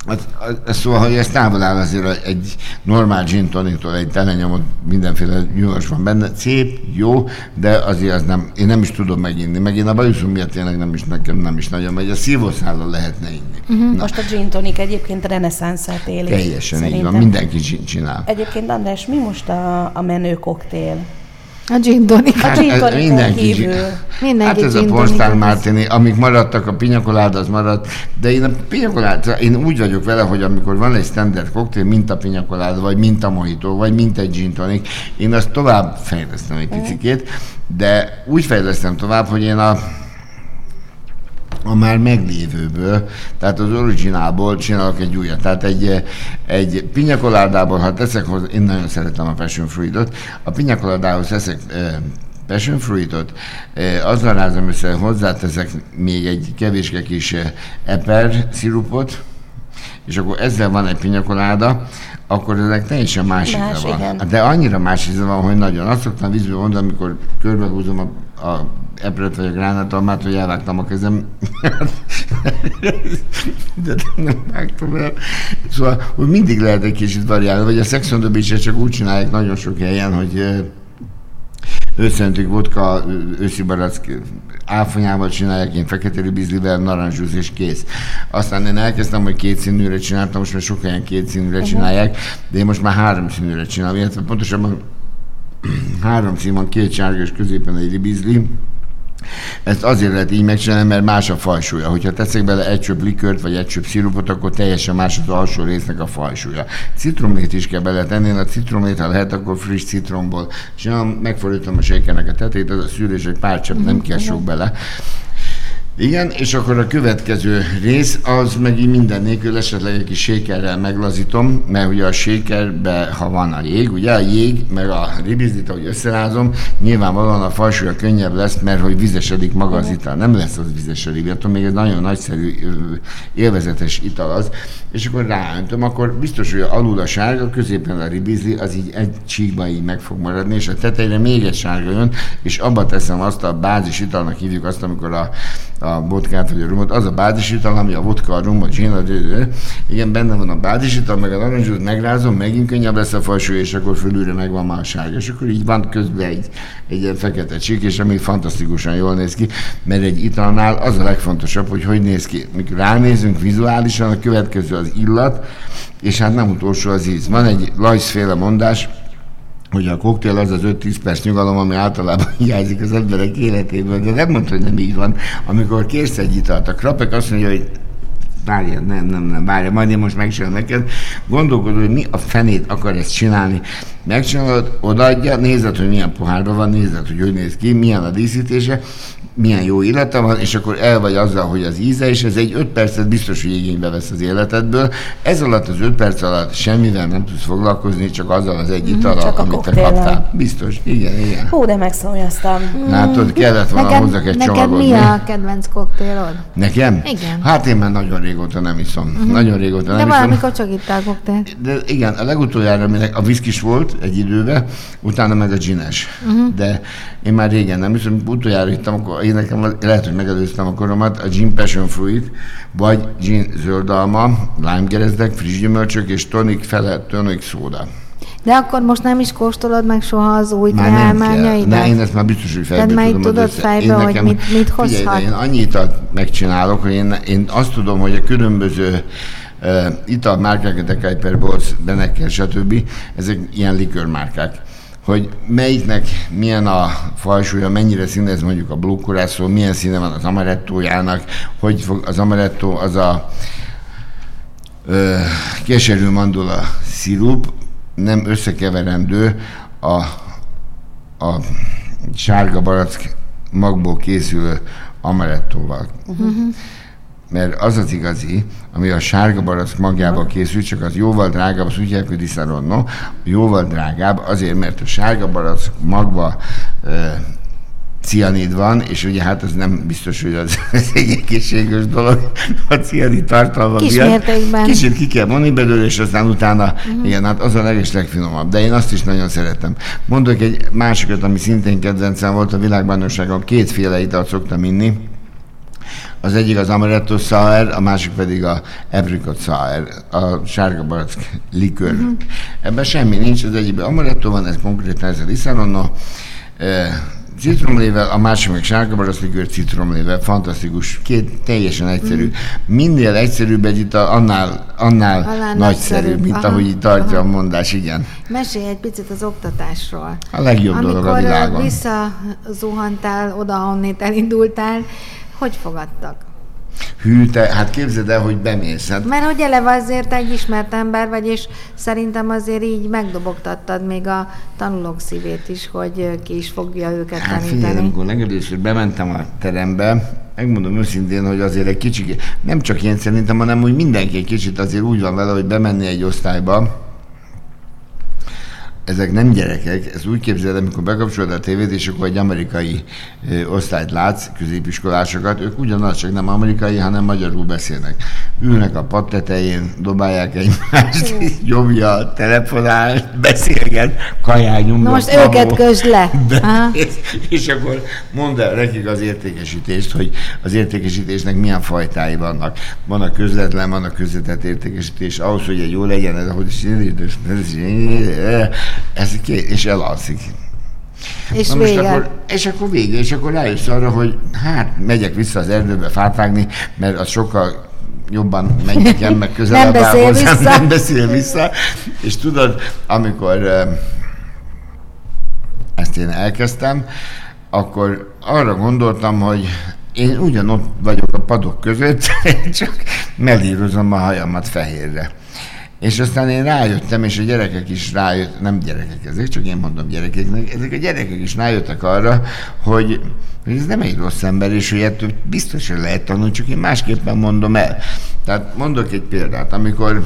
az, az, az, szóval, hogy ezt távol áll azért egy normál gin tonic-tól, egy telenyomot, mindenféle gyümölcs van benne, szép, jó, de azért az nem, én nem is tudom meginni, meg én a bajuszom miatt tényleg nem is, nekem nem is nagyon megy, a szívószállal lehetne inni. Uh-huh. Most a gin tonic egyébként reneszánszát éli. Teljesen így van, mindenki gin csinál. Egyébként András, mi most a, a menő koktél? A gin tonic. Hát, a gin tonicon mindenki kívül. G- mindenki hát ez a Pornstar Martini, amik maradtak, a piña colada az maradt, de én a piña colada, én úgy vagyok vele, hogy amikor van egy standard koktél, mint a piña colada, vagy mint a mojito, vagy mint egy gin tonic, én azt tovább fejlesztem egy picikét, de úgy fejlesztem tovább, hogy én a a már meglévőből, tehát az originálból csinálok egy újat. Tehát egy, egy piña coladából, ha teszek hozzá, én nagyon szeretem a passion fruitot, a piña coladához teszek e, passion fruitot, e, azzal rázom össze, hozzáteszek még egy kevéske kis eper szirupot, és akkor ezzel van egy piña colada, akkor ezek teljesen más íze van. Igen. De annyira más íze van, hogy nagyon. Azt szoktam vízből mondani, amikor körbehúzom a, a epret vagy a gránátalmát, hogy elvágtam a kezem. De nem vágtam el. Szóval úgy mindig lehet egy kicsit variálni, vagy a Sex on the Beach-re csak úgy csinálják nagyon sok helyen, hogy összeöntük vodka, őszi barack áfonyával csinálják, én fekete ribizlivel, narancsúz és kész. Aztán én elkezdtem, hogy két színűre csináltam, most már sok helyen két színűre csinálják, de én most már három színűre csinálom, illetve pontosabban három szín van, két sárga és középen egy ribizli. Ezt azért lehet így megcsinálni, mert más a fajsúlya. Hogyha teszek bele egy csöp likört, vagy egy csöp szirupot, akkor teljesen más az alsó résznek a fajsúlya. Citromlét is kell beletenni, én a citromlét, ha lehet, akkor friss citromból. És megfordítom a sékernek a tetejét, az a szűrés, egy pár csöp, nem kell sok bele. Igen, és akkor a következő rész, az meg így minden nélkül esetleg egy kis sékerrel meglazítom, mert ugye a sékerben, ha van a jég, ugye a jég, meg a ribizlit, ahogy összerázom, nyilvánvalóan a fajsúlya könnyebb lesz, mert hogy vizesedik maga az ital, nem lesz az vizesedik, attól még egy nagyon nagyszerű, élvezetes ital az, és akkor ráöntöm, akkor biztos, hogy alul a sárga, középen a ribizli, az így egy csíkban így meg fog maradni, és a tetejre még egy sárga jön, és abba teszem azt a bázis italnak hívjuk azt, amikor a a vodkát vagy a rumot, az a bázisital, ami a vodka, a rum, a gin, a dődő. Igen, benne van a bázisital, meg a narancsút megrázom, megint könnyebb lesz a fajsúly, és akkor fölülre megvan már a sárga. És akkor így van közben egy, egy fekete csík, és ami fantasztikusan jól néz ki, mert egy italnál az a legfontosabb, hogy hogy néz ki. Mikor ránézünk vizuálisan, a következő az illat, és hát nem utolsó az íz. Van egy Lajszféle mondás, hogy a koktél az az öt-tíz perc nyugalom, ami általában hiányzik az emberek életéből, de nem mondta, hogy nem így van. Amikor kérsz egy italt, a krapek azt mondja, hogy várja, nem, nem, nem, várja, majd én most megcsinálom neked. Gondolkodod, hogy mi a fenét akar ezt csinálni. Megcsinálod, odaadja, nézed, hogy milyen pohárban van, nézed, hogy hogy néz ki, milyen a díszítése, milyen jó illata van, és akkor el vagy azzal, hogy az íze, és ez egy öt percet biztos, hogy igénybe vesz az életedből. Ez alatt az öt perc alatt semmivel nem tudsz foglalkozni, csak azzal az egy italal, mm, amit te kaptál. Biztos, igen, igen. Hú, de megszólyoztam. Látod, kellett volna hozzak egy csomagot. Neked mi a kedvenc koktélod? Nekem? Igen. Hát én már nagyon régóta nem iszom. Mm-hmm. Nagyon régóta nem de iszom. De valamikor csak ittál koktélt. De igen, a legutoljára aminek a viszkis volt egy időben, utána meg a gines. Mm-hmm. De én már régen nem iszom, utoljára ittam, akkor én nekem lehet, hogy megelőztem a koromat, a gin passion fruit, vagy gin zöldalma, lájmgerezdek, friss gyümölcsök és tonic fele, tonic szóda. De akkor most nem is kóstolod meg soha az új találmányaidat? Már én ezt már biztos, hogy fejbe tehát tudom. Tudod fejbe, hogy nekem, mit, mit hozhat? Figyelj, én annyit megcsinálok, hogy én, én azt tudom, hogy a különböző uh, italmárkák, de Kuiper, Bolz, Beneker, stb. Ezek ilyen likőrmárkák, hogy melyiknek milyen a fajsúlya, mennyire színez mondjuk a Blue Curaçao, milyen színe van az amarettójának, hogy fog az amarettó, az a ö, keserű mandula szirup, nem összekeverendő a, a sárga barack magból készülő amarettóval. Uh-huh. Mert az az igazi, ami a sárga barack magjába készül, csak az jóval drágább, azt úgy hívják, hogy Disaronno, jóval drágább azért, mert a sárga barack magba e, cianid van, és ugye hát az nem biztos, hogy az, az egy egészséges dolog, a cianid tartalma kis mértékben. Kicsit ki kell vonni belőle, és aztán utána, uh-huh. igen, hát az a leges legfinomabb, de én azt is nagyon szeretem. Mondok egy másikat, ami szintén kedvencem volt a világbajnokságon, kétféle italt szoktam inni. Az egyik az Amaretto Sour, a másik pedig a Apricot Sour, a sárga barack likőr. Mm-hmm. Ebben semmi nincs, az egyikben Amaretto van, ez konkrétan ez a Disaronno, e, citromlével, a másik meg sárga barack likőr citromlével, fantasztikus, két teljesen egyszerű. Mm. Minél egyszerűbb egy ital, annál, annál, annál nagyszerűbb, mint aha, ahogy itt tartja aha. a mondás, igen. Mesélj egy picit az oktatásról. A legjobb amikor dolog a világon. Amikor visszazuhantál oda, honnét elindultál, hogy fogadtak? Hű, te, hát képzeld el, hogy bemész. Hát. Mert hogy eleve azért egy ismert ember vagy, és szerintem azért így megdobogtattad még a tanulók szívét is, hogy ki is fogja őket hát, tanítani. Hát figyelj, amikor legelőször bementem a terembe, megmondom őszintén, hogy azért egy kicsit, nem csak én szerintem, hanem úgy mindenki egy kicsit azért úgy van vele, hogy bemenni egy osztályba. Ezek nem gyerekek, ezt úgy képzeled, amikor bekapcsolod a tévét, és akkor egy amerikai ö, osztályt látsz, középiskolásokat, ők ugyanaz, csak nem amerikai, hanem magyarul beszélnek. ülnek a pad tetején, dobálják egymást, nyomja a telefonát, beszélget, kajányunk. Na most őket közd le. És akkor mondd el nekik az értékesítést, hogy az értékesítésnek milyen fajtái vannak. Van a közvetlen, van a közvetett értékesítés, ahhoz, hogy egy jó legyen, ez ahogy ez és elalszik. És, na most akkor, és akkor vége, és akkor rájössz arra, hogy hát megyek vissza az erdőbe fátvágni, mert az sokkal jobban megy nekem, meg közelebb áll hozzám, nem beszél vissza. És tudod, amikor ezt én elkezdtem, akkor arra gondoltam, hogy én ugyanott vagyok a padok között, csak mellírozom a hajamat fehérre. És aztán én rájöttem, és a gyerekek is rájött, nem gyerekek ezek, csak én mondom gyerekeknek, ezek a gyerekek is rájöttek arra, hogy, hogy ez nem egy rossz ember, és hogy ettől biztosan lehet tanulni, csak én másképpen mondom el. Tehát mondok egy példát, amikor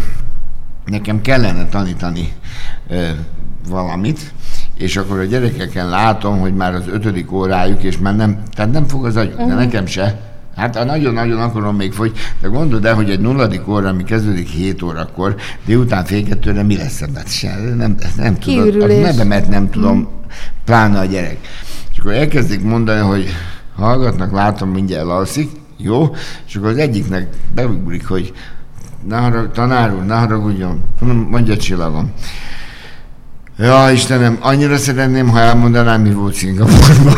nekem kellene tanítani ö, valamit, és akkor a gyerekeken látom, hogy már az ötödik órájuk, és már nem, tehát nem fog az agyuk, de nekem se. Hát a nagyon-nagyon akarom még fogy, de gondold el, hogy egy nulladik óra, ami kezdődik hét órakor, délután fél kettőre mi lesz ebben? Nem, nem tudod, a nevemet nem tudom, pláne a gyerek. És akkor elkezdik mondani, hogy hallgatnak, látom, mindjárt alszik, jó? És akkor az egyiknek beugrik, hogy ne harag, tanár úr, ne haragudjon, mondja csillagom. Ja, Istenem, annyira szeretném, ha elmondanám, mi volt Szingapurban.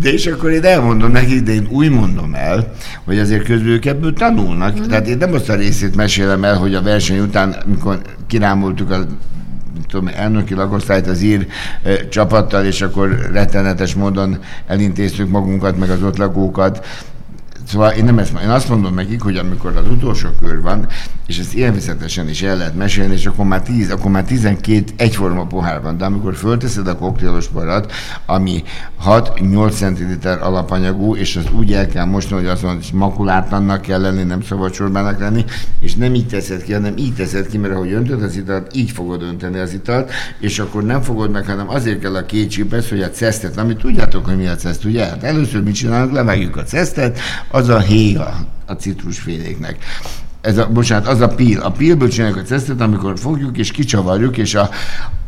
De és akkor én elmondom nekik, de én úgy mondom el, hogy azért közül ők ebből tanulnak. Mm. Tehát én nem azt a részét mesélem el, hogy a verseny után, amikor kirámoltuk a tudom, elnöki lakosztályt az ír e, csapattal, és akkor rettenetes módon elintéztük magunkat, meg az ott lakókat. Szóval én, nem ezt, én azt mondom nekik, hogy amikor az utolsó kör van, és ezt élvezetesen is el lehet mesélni, és akkor már, tíz, akkor már tizenkét egyforma pohár van, de amikor fölteszed a koktélos parat, ami hat-nyolc centiliter alapanyagú, és az úgy el kell mosni, hogy azon is makulátlannak kell lenni, nem szabad sorbának lenni, és nem így teszed ki, hanem így teszed ki, mert ahogy öntöd az italt, így fogod önteni az italt, és akkor nem fogod meg, hanem azért kell a két csipesz, hogy a cesztet, amit tudjátok, hogy mi a ceszt, ugye? Hát először mit csinálunk, levágjuk a cesztet, az a héja a citrusféléknek. Ez a, bocsánat, az a píl. A pílből csináljuk a cesztet, amikor fogjuk és kicsavarjuk, és a,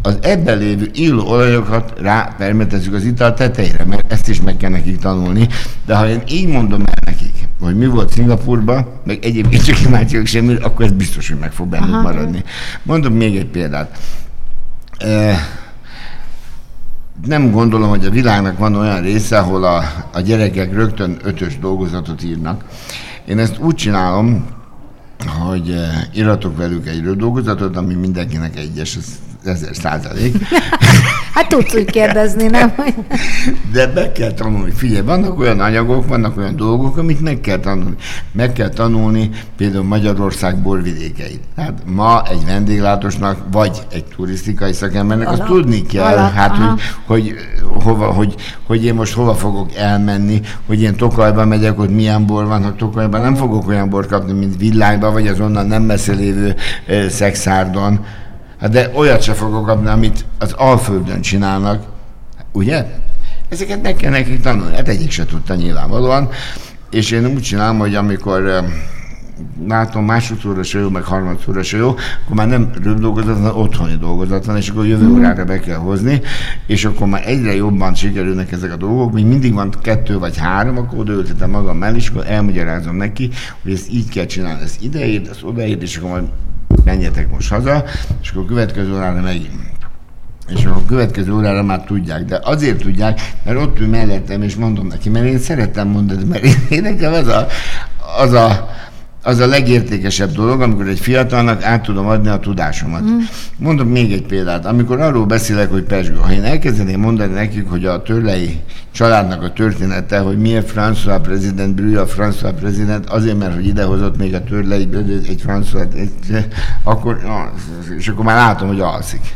az ebben lévő illó olajokat rápermetezzük az ital tetejére, mert ezt is meg kell nekik tanulni. De ha én így mondom el nekik, hogy mi volt Szingapurban, meg egyébként csak imádjuk semmi, akkor ez biztos, hogy meg fog bennük aha, maradni. Mondok még egy példát. E, nem gondolom, hogy a világnak van olyan része, ahol a, a gyerekek rögtön ötös dolgozatot írnak. Én ezt úgy csinálom, hogy iratok velük egy dolgozatot, ami mindenkinek egyes, az ezer százalék. Hát tudsz úgy kérdezni, nem? De meg kell tanulni. Figyelj, vannak olyan anyagok, vannak olyan dolgok, amit meg kell tanulni. Meg kell tanulni például Magyarország borvidékeit. Hát ma egy vendéglátósnak, vagy egy turisztikai szakembernek, azt tudni kell, alap, hát, hogy, hogy, hova, hogy, hogy én most hova fogok elmenni, hogy én Tokajba megyek, hogy milyen bor van, hogy Tokajban nem fogok olyan bor kapni, mint Villányban, vagy az onnan nem messze lévő eh, Szexárdon. De olyat se fogok kapni, amit az Alföldön csinálnak, ugye? Ezeket meg kell nekik tanulni. Hát egyik se tudta nyilvánvalóan. És én úgy csinálom, hogy amikor látom másodszorra se jó, meg harmadszorra se jó, akkor már nem rövid dolgozat van, otthoni dolgozat van, és akkor jövő órára be kell hozni, és akkor már egyre jobban sikerülnek ezek a dolgok, még mindig van kettő vagy három, akkor odaültetem magam el, és akkor elmagyarázom neki, hogy ezt így kell csinálni, ezt ideért, ezt odaért, és akkor majd menjetek most haza, és akkor a következő órára megyünk. És akkor a következő órára már tudják, de azért tudják, mert ott ül mellettem, és mondom neki, mert én szeretem mondani, mert én nekem az a, az a, az a legértékesebb dolog, amikor egy fiatalnak át tudom adni a tudásomat. Mm. Mondom még egy példát, amikor arról beszélek, hogy pesgő, ha én elkezdeném mondani nekik, hogy a törlei családnak a története, hogy miért François prezident, Brüja François prezident, azért, mert hogy idehozott még a törlei, egy François, egy, akkor, és akkor már látom, hogy alszik.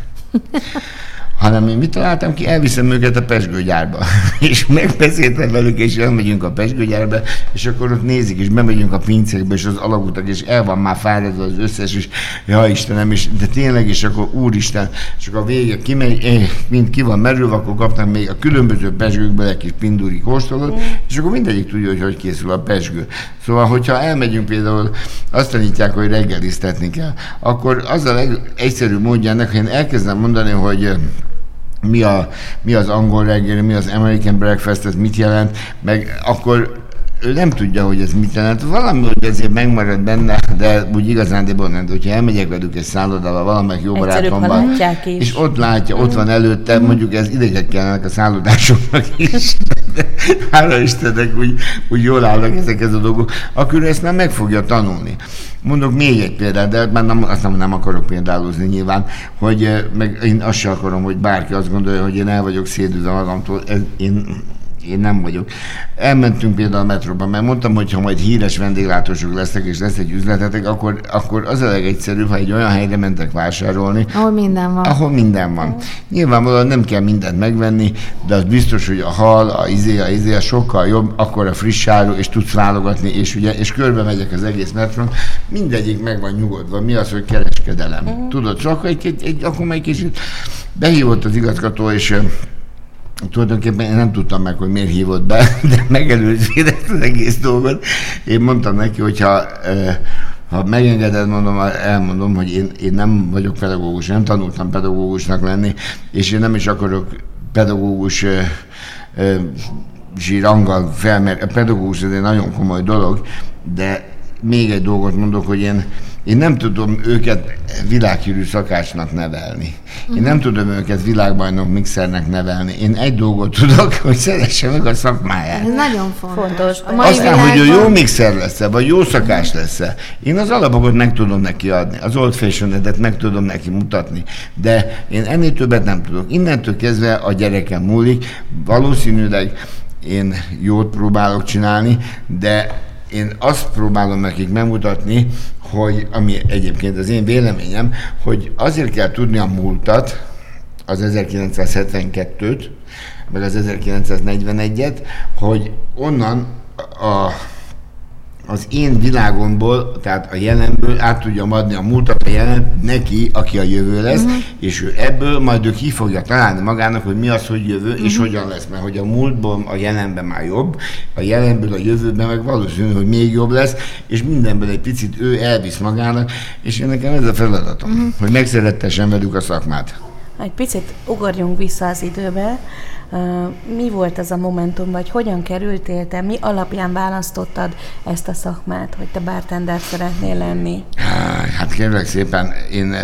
hanem én mit találtam ki, elviszem őket a pezsgőgyárba, és megbeszéltem velük, és elmegyünk a pezsgőgyárba, és akkor ott nézik, és bemegyünk a pincékbe, és az alagutak, és el van már fáradva az összes, és ja Istenem, és de tényleg, és akkor úristen, és akkor a vége kimegy, mint ki van merülve, akkor kapnak még a különböző pezsgőkből egy kis pinduri kóstolót, és akkor mindegyik tudja, hogy hogy készül a pezsgő. Szóval, hogyha elmegyünk például, azt tanítják, hogy reggeliztetni kell, akkor az a legegyszerűbb módja ennek, ha én elkezdem mondani, hogy Mi, a, mi az angol reggeli, mi az American breakfast, ez mit jelent, meg akkor ő nem tudja, hogy ez mit jelent. Valami, hogy ezért megmarad benne, de úgy igazán, de bonnent, hogyha elmegyek velük egy szállodába, valamelyik jó barátomban, és ott látja, ott van előtte, mondjuk ez idegek kellene a szállodásoknak is, de hála Istennek úgy, úgy jól állnak ezek ez a dolgok, akkor ezt már meg fogja tanulni. Mondok még egy példát, de már nem, azt nem akarok példálozni nyilván, hogy meg én azt sem akarom, hogy bárki azt gondolja, hogy én el vagyok szédülve magamtól, ez, én... Én nem vagyok. Elmentünk például a metróban, mert mondtam, hogy ha majd híres vendéglátósok lesznek, és lesz egy üzletetek, akkor, akkor az a legegyszerűbb, ha egy olyan helyre mentek vásárolni, ahol minden van. Ahol minden van. Mm. Nyilvánvalóan nem kell mindent megvenni, de az biztos, hogy a hal, a izé, a izé, a sokkal jobb, akkor a friss áru, és tudsz válogatni, és ugye, és körbe megyek az egész metrón, mindegyik meg van nyugodva. Mi az, hogy kereskedelem? Mm. Tudod, csak egy, egy, egy, akkor meg kicsit behívott az igazgató, és tulajdonképpen én nem tudtam meg, hogy miért hívott be, de megelőzve ezt az egész dolgot. Én mondtam neki, hogyha ha megengeded, mondom, elmondom, hogy én, én nem vagyok pedagógus, nem tanultam pedagógusnak lenni, és én nem is akarok pedagógus zsíranggal felmerni. A pedagógus ez egy nagyon komoly dolog, de még egy dolgot mondok, hogy én Én nem tudom őket világhírű szakácsnak nevelni. Én nem tudom őket világbajnok mixernek nevelni. Én egy dolgot tudok, hogy szeresse meg a szakmáját. Ez nagyon fontos. Aztán, hogy ő jó mixer lesz-e, vagy jó szakács lesz-e. Én az alapokat meg tudom neki adni, az old fashion-edet meg tudom neki mutatni. De én ennél többet nem tudok. Innentől kezdve a gyerekem múlik. Valószínűleg én jót próbálok csinálni, de én azt próbálom nekik megmutatni, hogy, ami egyébként az én véleményem, hogy azért kell tudni a múltat, az ezerkilencszázhetvenkettőt, meg az ezerkilencszáznegyvenegyet, hogy onnan a, az én világomból, tehát a jelenből át tudjam adni a múltat, a jelent neki, aki a jövő lesz, uh-huh. és ő ebből majd ő ki fogja találni magának, hogy mi az, hogy jövő, uh-huh. és hogyan lesz, mert hogy a múltból a jelenben már jobb, a jelenből a jövőben meg valószínű, hogy még jobb lesz, és mindenből egy picit ő elvisz magának, és én nekem ez a feladatom, uh-huh. hogy megszerettessen velük a szakmát. Egy picit ugorjunk vissza az időbe. Mi volt ez a momentum, vagy hogyan kerültél te? Mi alapján választottad ezt a szakmát, hogy te bartender szeretnél lenni? Hát kérlek szépen, én...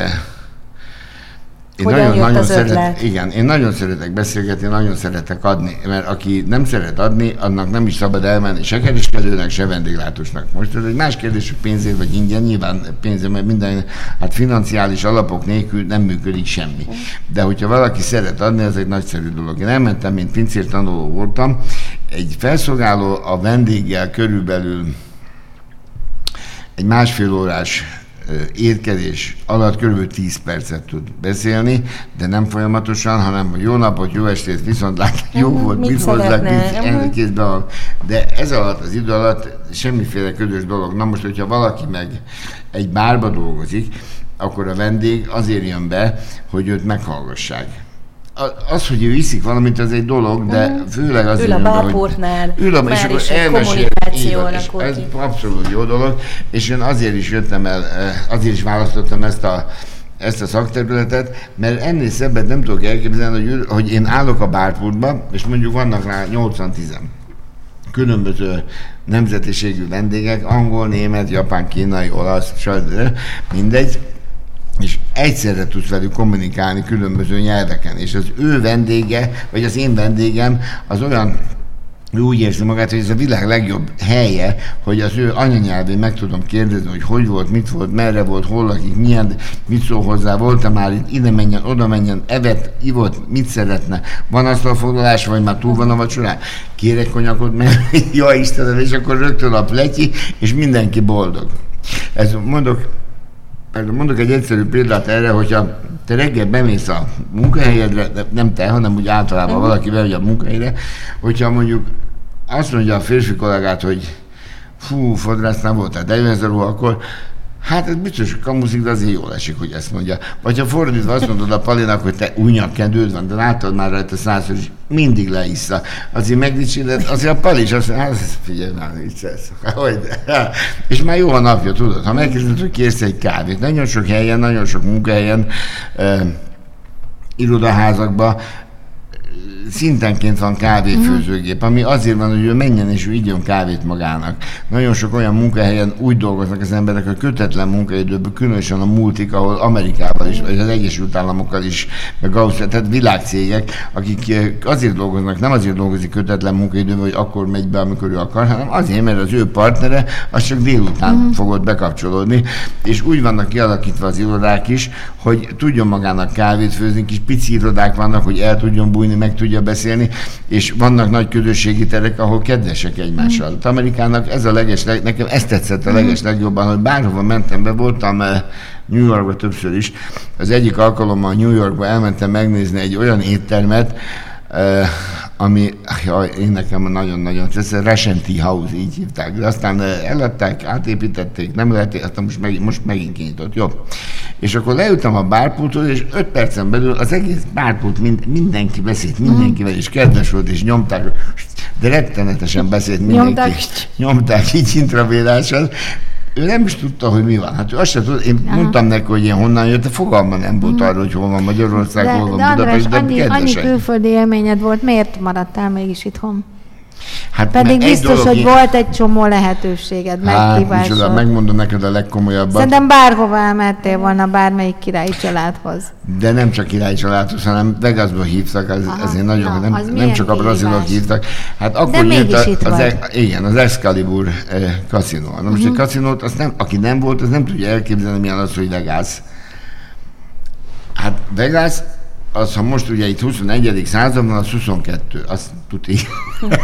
Én nagyon, nagyon szeret, igen, én nagyon szeretek beszélgetni, nagyon szeretek adni, mert aki nem szeret adni, annak nem is szabad elmenni se kereskedőnek, se vendéglátósnak. Most ez egy más kérdés, hogy pénzért vagy ingyen, nyilván pénzért, mert minden, hát financiális alapok nélkül nem működik semmi. De hogyha valaki szeret adni, ez egy nagyszerű dolog. Én elmentem, mint pincértanuló voltam, egy felszolgáló a vendéggel körülbelül egy másfél órás érkezés alatt körülbelül tíz percet tud beszélni, de nem folyamatosan, hanem hogy jó napot, jó estét, viszontlát, jó mm-hmm. volt, mit, mit hozzák, mit elkészbe van. De ez alatt, az idő alatt semmiféle ködös dolog. Na most, hogyha valaki meg egy bárba dolgozik, akkor a vendég azért jön be, hogy őt meghallgassák. Az, hogy ő iszik valamit, az egy dolog, de főleg az, ül a bárpultnál, már is egy kommunikáció alakul ki. Ez abszolút jó dolog, és én azért is jöttem el, azért is választottam ezt a, ezt a szakterületet, mert ennél szebbet nem tudok elképzelni, hogy, hogy én állok a bárpultba, és mondjuk vannak rá nyolcvan-tíz különböző nemzetiségű vendégek, angol, német, japán, kínai, olasz, stb. Mindegy. És egyszerre tudsz velük kommunikálni különböző nyelveken, és az ő vendége, vagy az én vendégem az olyan, úgy érzi magát, hogy ez a világ legjobb helye, hogy az ő anyanyelvén meg tudom kérdezni, hogy hogy volt, mit volt, merre volt, hol lakik, milyen, mit szól hozzá, volt-e már itt, ide menjen, oda menjen, evett, ivott, mit szeretne, van asztalfoglalás, vagy már túl van a vacsorán, kérek konyakot, mert ja Istenem, és akkor rögtön a pletyi, és mindenki boldog. Ez mondok Mondok egy egyszerű példát erre, hogyha te reggel bemész a munkahelyedre, nem te, hanem úgy általában valaki bemegy a munkahelyre, hogyha mondjuk azt mondja a férfi kollégát, hogy fú, fodrásznál voltál, de jön ez a ruha, akkor hát ez biztos kamuzik, de azért jól esik, hogy ezt mondja. Vagy ha fordítva azt mondod a Palinak, hogy te új nyakkendőd van, de látod már rajta százszor is, mindig leissza. Azért megdicséled, azért a Pali is azt mondja, hát figyelj már, viccelsz. És már jó a napja, tudod. Ha megkérdezed, hogy kérsz egy kávét, nagyon sok helyen, nagyon sok munkahelyen, eh, irodaházakban, szintenként van kávéfőzőgép, ami azért van, hogy ő menjen és ő igyon kávét magának. Nagyon sok olyan munkahelyen úgy dolgoznak az emberek, hogy kötetlen munkaidőből, különösen a multik, ahol Amerikával is, vagy az Egyesült Államokkal is, meg Ausztria, tehát világcégek, akik azért dolgoznak, nem azért dolgozik kötetlen munkaidőben, hogy akkor megy be, amikor ő akar, hanem azért, mert az ő partnere, az csak délután mm. fogod bekapcsolódni, és úgy vannak kialakítva az irodák is, hogy tudjon magának kávét főzni, kis pici irodák vannak, hogy el tudjon bújni, meg tudja beszélni, és vannak nagy közösségi terek, ahol kedvesek egymással. Mm. Amerikának ez a leges, nekem ez tetszett a leges legjobban, hogy bárhova mentem be, voltam New Yorkba többször is. Az egyik alkalommal New Yorkba elmentem megnézni egy olyan éttermet, ami, jaj, én nekem nagyon-nagyon tetszett, Russian Tea House, így hívták, de aztán eladták, átépítették, nem lehetett, aztán most megint, most megint kinyitott, jó. És akkor leültem a bárpulthoz, és öt percen belül az egész bárpult, mind, mindenki beszélt mindenkivel, és kedves volt, és nyomták, de rettenetesen beszélt mindenki. Nyomták. Nyomták így intravélással. Ő nem is tudta, hogy mi van. Hát ő azt sem tudta, én Aha. mondtam neki, hogy én honnan jött, de fogalma nem volt arra, hogy hol van Magyarország, de, hol van de Budapest, de kedvesen. Annyi külföldi élményed volt, miért maradtál mégis itthon? Hát pedig biztos, dolog, hogy én... volt egy csomó lehetőséged, megkívásod. Hát, megmondom neked a legkomolyabbat. Szerintem bárhova elmertél volna bármelyik királyi családhoz. De nem csak királyi családhoz, hanem Vegasba hívtak, az, azért nagyon, na, nem, az nem csak a brazilok hívtak. Hát akkor nyílt az, az, az, igen, az Excalibur eh, kaszinó. Na most uh-huh. egy kaszinót, azt nem, aki nem volt, az nem tudja elképzelni, milyen az, hogy Vegas. Hát Vegas... az, ha most ugye itt huszonegyedik században, az huszonkettő, azt tudni.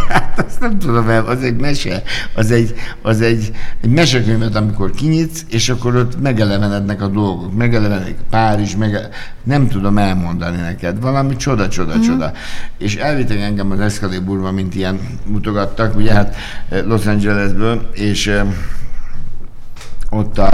Hát azt nem tudom el, az egy mese, az egy, az egy, egy mesekönyvet, amikor kinyitsz, és akkor ott megelevenednek a dolgok, megelevenedik Párizs, mege... nem tudom elmondani neked, valami csoda, csoda, mm. csoda. És elvittek engem az Excaliburba, mint ilyen mutogattak, ugye hát Los Angelesből, és ott a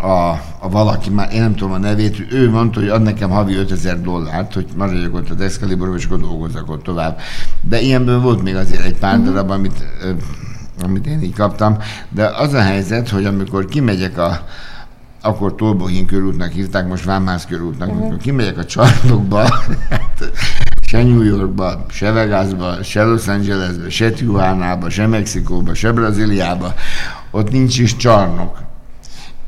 A, a valaki, már én nem tudom a nevét, ő mondta, hogy ad nekem havi ötezer dollárt, hogy maradjak ott az Excaliburban, és akkor dolgozzak ott tovább. De ilyenből volt még azért egy pár mm. darab, amit, amit én így kaptam. De az a helyzet, hogy amikor kimegyek a, akkor Tolbohin körútnak hívták, most Vámház körútnak, mm. amikor kimegyek a csarnokba, se New Yorkba, se Vegasba, se Los Angelesbe, se Tijuanába, se Mexikóba, se Brazíliába, ott nincs is csarnok.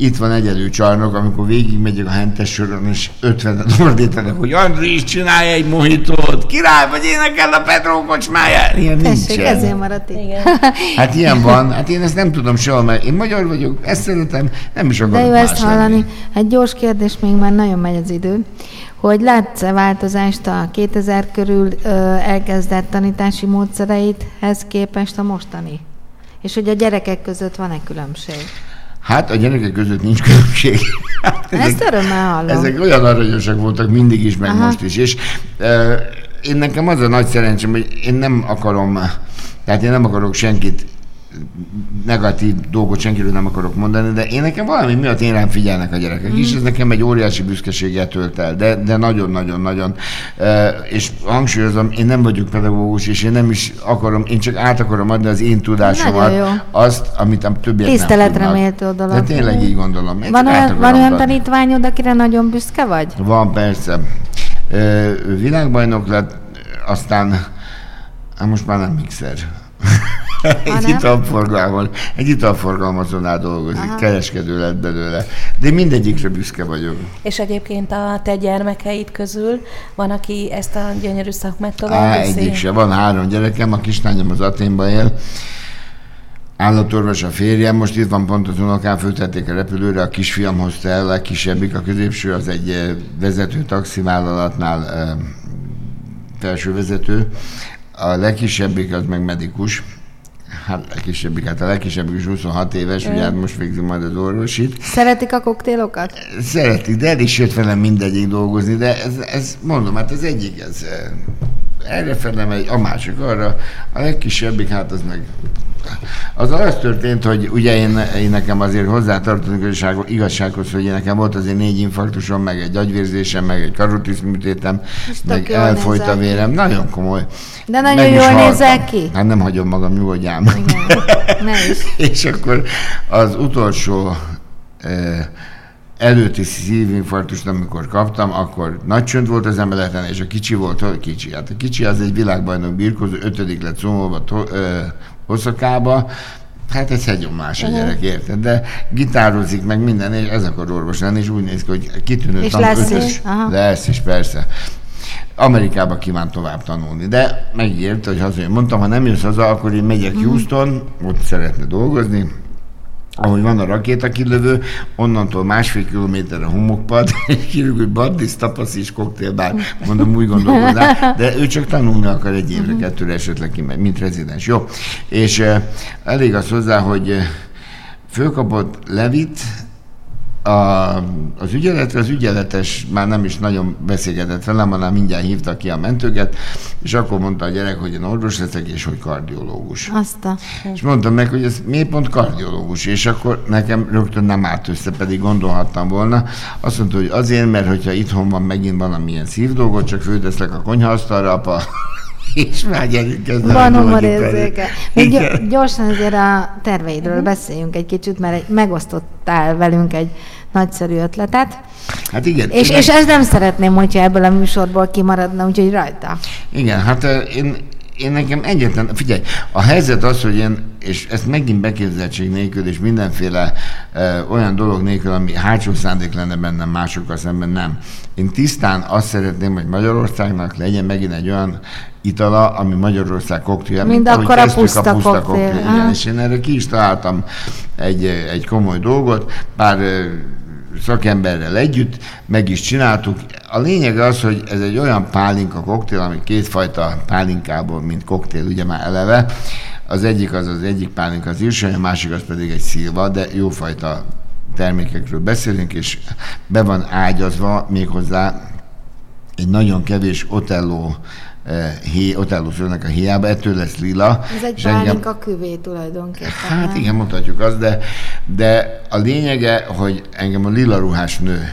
Itt van egyedül csarnok, amikor végigmegyek a hentes soron, és ötvenen ordítanak, hogy Andris, csinálj egy mojitót, király, vagy énekel a Petró kocsmáját. Ilyen nincsen. Tessék, ezért maradt igen. Hát ilyen van, hát én ezt nem tudom soha, mert én magyar vagyok, ezt szeretem, nem is akarok. De jó ezt hallani. Lenni. Hát gyors kérdés, még már nagyon megy az idő, hogy látsz-e változást a kétezer körül ö, elkezdett tanítási módszereidhez képest a mostani? És hogy a gyerekek között van-e különbség? Hát a gyerekek között nincs különbség. Ezt örömmel hallom. Ezek olyan aranyosak voltak mindig is, meg Aha. most is. És uh, én nekem az a nagy szerencsém, hogy én nem akarom, tehát én nem akarok senkit, negatív dolgot senkiről nem akarok mondani, de én nekem valami miatt én rám figyelnek a gyerekek mm. is, ez nekem egy óriási büszkeséggel tölt el, de, de nagyon-nagyon-nagyon. E, és hangsúlyozom, én nem vagyok pedagógus, és én nem is akarom, én csak át akarom adni az én tudásomat, azt, amit a többiek nem tudnak. Tiszteletre méltó dolog. De tényleg így gondolom. Én van olyan, van olyan tanítványod, akire nagyon büszke vagy? Van, persze. E, világbajnok lett, aztán hát most már nem mixer. Egy italforgalmon, egy italforgalmazónál dolgozik, Aha. kereskedő lett belőle. De mindegyikre büszke vagyok. És egyébként a te gyermekeid közül van, aki ezt a gyönyörű szakmát tovább viszi? Egyik se. Van három gyerekem, a kislányom az Athénban él, állatorvos a férjem, most itt van pont az unokám, föltették a repülőre, a kisfiam hozta el, a kisebbik, a középső, az egy vezető taxivállalatnál felső vezető, a legkisebbik az meg medikus, Hát a kisebbik, hát a legkisebbik is huszonhat éves, ugye hát most végzi majd az orvosit. Szeretik a koktélokat? Szeretik, de el is jött velem mindegyik dolgozni, de ez, ez mondom, hát az egyik, ez errefele megy, a másik arra, a legkisebbik, hát az meg... Az az történt, hogy ugye én, én nekem azért hozzátartozik az igazsághoz, hogy én nekem volt azért négy infarktusom, meg egy agyvérzésem, meg egy karotiszműtétem, meg elfolyt a vérem. Nagyon komoly. De nagyon meg jól nézel ki. Hát nem hagyom magam nyugodján. Igen, nem is. És akkor az utolsó eh, előtti szívinfarktust, amikor kaptam, akkor nagy csönd volt az emeleten, és a kicsi volt, hogy kicsi. Hát a kicsi az egy világbajnok birkózó, ötödik lett szomolva, Oszakába, hát ez hegyomlás a gyerek, érted, de gitározik meg minden, és ez akar orvos lenni, és úgy néz ki, hogy kitűnő tanulás. Lesz is, persze. Amerikába kíván tovább tanulni, de megígért, hogy hazajön. Mondtam, ha nem jössz haza, akkor én megyek mm. Houston, ott szeretne dolgozni, ahogy van a rakétakilövő, onnantól másfél kilométerre homokpad, és kirúg, hogy baddisz, tapasz és koktélbár, mondom, úgy gondolkodnál, de ő csak tanulni akar egy évre, kettőre esetleg kimegy, mint rezidens, jó? És uh, elég az hozzá, hogy fölkapott Levit, A, az ügyeletre, az ügyeletes már nem is nagyon beszélgetett velem, hanem mindjárt hívta ki a mentőket, és akkor mondta a gyerek, hogy én orvos leszek, és hogy kardiológus. Azt a... És mondtam meg, hogy ez miért pont kardiológus, és akkor nekem rögtön nem állt össze, pedig gondolhattam volna. Azt mondta, hogy azért, mert hogyha itthon van megint valamilyen szívdolgot, csak fölteszlek a konyhaasztalra, apa... És már gyerünk, ez van humorérzéke. Még gyorsan azért a terveidről uh-huh. beszéljünk egy kicsit, mert megosztottál velünk egy nagyszerű ötletet. Hát igen. És, és ezt nem szeretném, hogyha ebből a műsorból kimaradna, úgyhogy rajta. Igen, hát én, én nekem egyetlen... Figyelj, a helyzet az, hogy én, és ezt megint beképzeltség nélkül, és mindenféle ö, olyan dolog nélkül, ami hátsó szándék lenne bennem, másokkal szemben nem. Én tisztán azt szeretném, hogy Magyarországnak legyen megint egy olyan itala, ami Magyarország koktél. Mind akkor a puszta, a puszta koktél. koktél. Igen, és én erre ki is találtam egy, egy komoly dolgot, pár szakemberrel együtt, meg is csináltuk. A lényeg az, hogy ez egy olyan pálinka koktél, ami kétfajta pálinkából, mint koktél, ugye már eleve. Az egyik az az egyik pálinka az írsai, a másik az pedig egy szilva, de jófajta termékekről beszélünk, és be van ágyazva méghozzá egy nagyon kevés Otello Hé, ott előszörnek a héjába, ettől lesz lila. Ez egy pálinka küvé tulajdonképpen. Hát nem? Igen, mondhatjuk azt, de, de a lényege, hogy engem a lila ruhás nő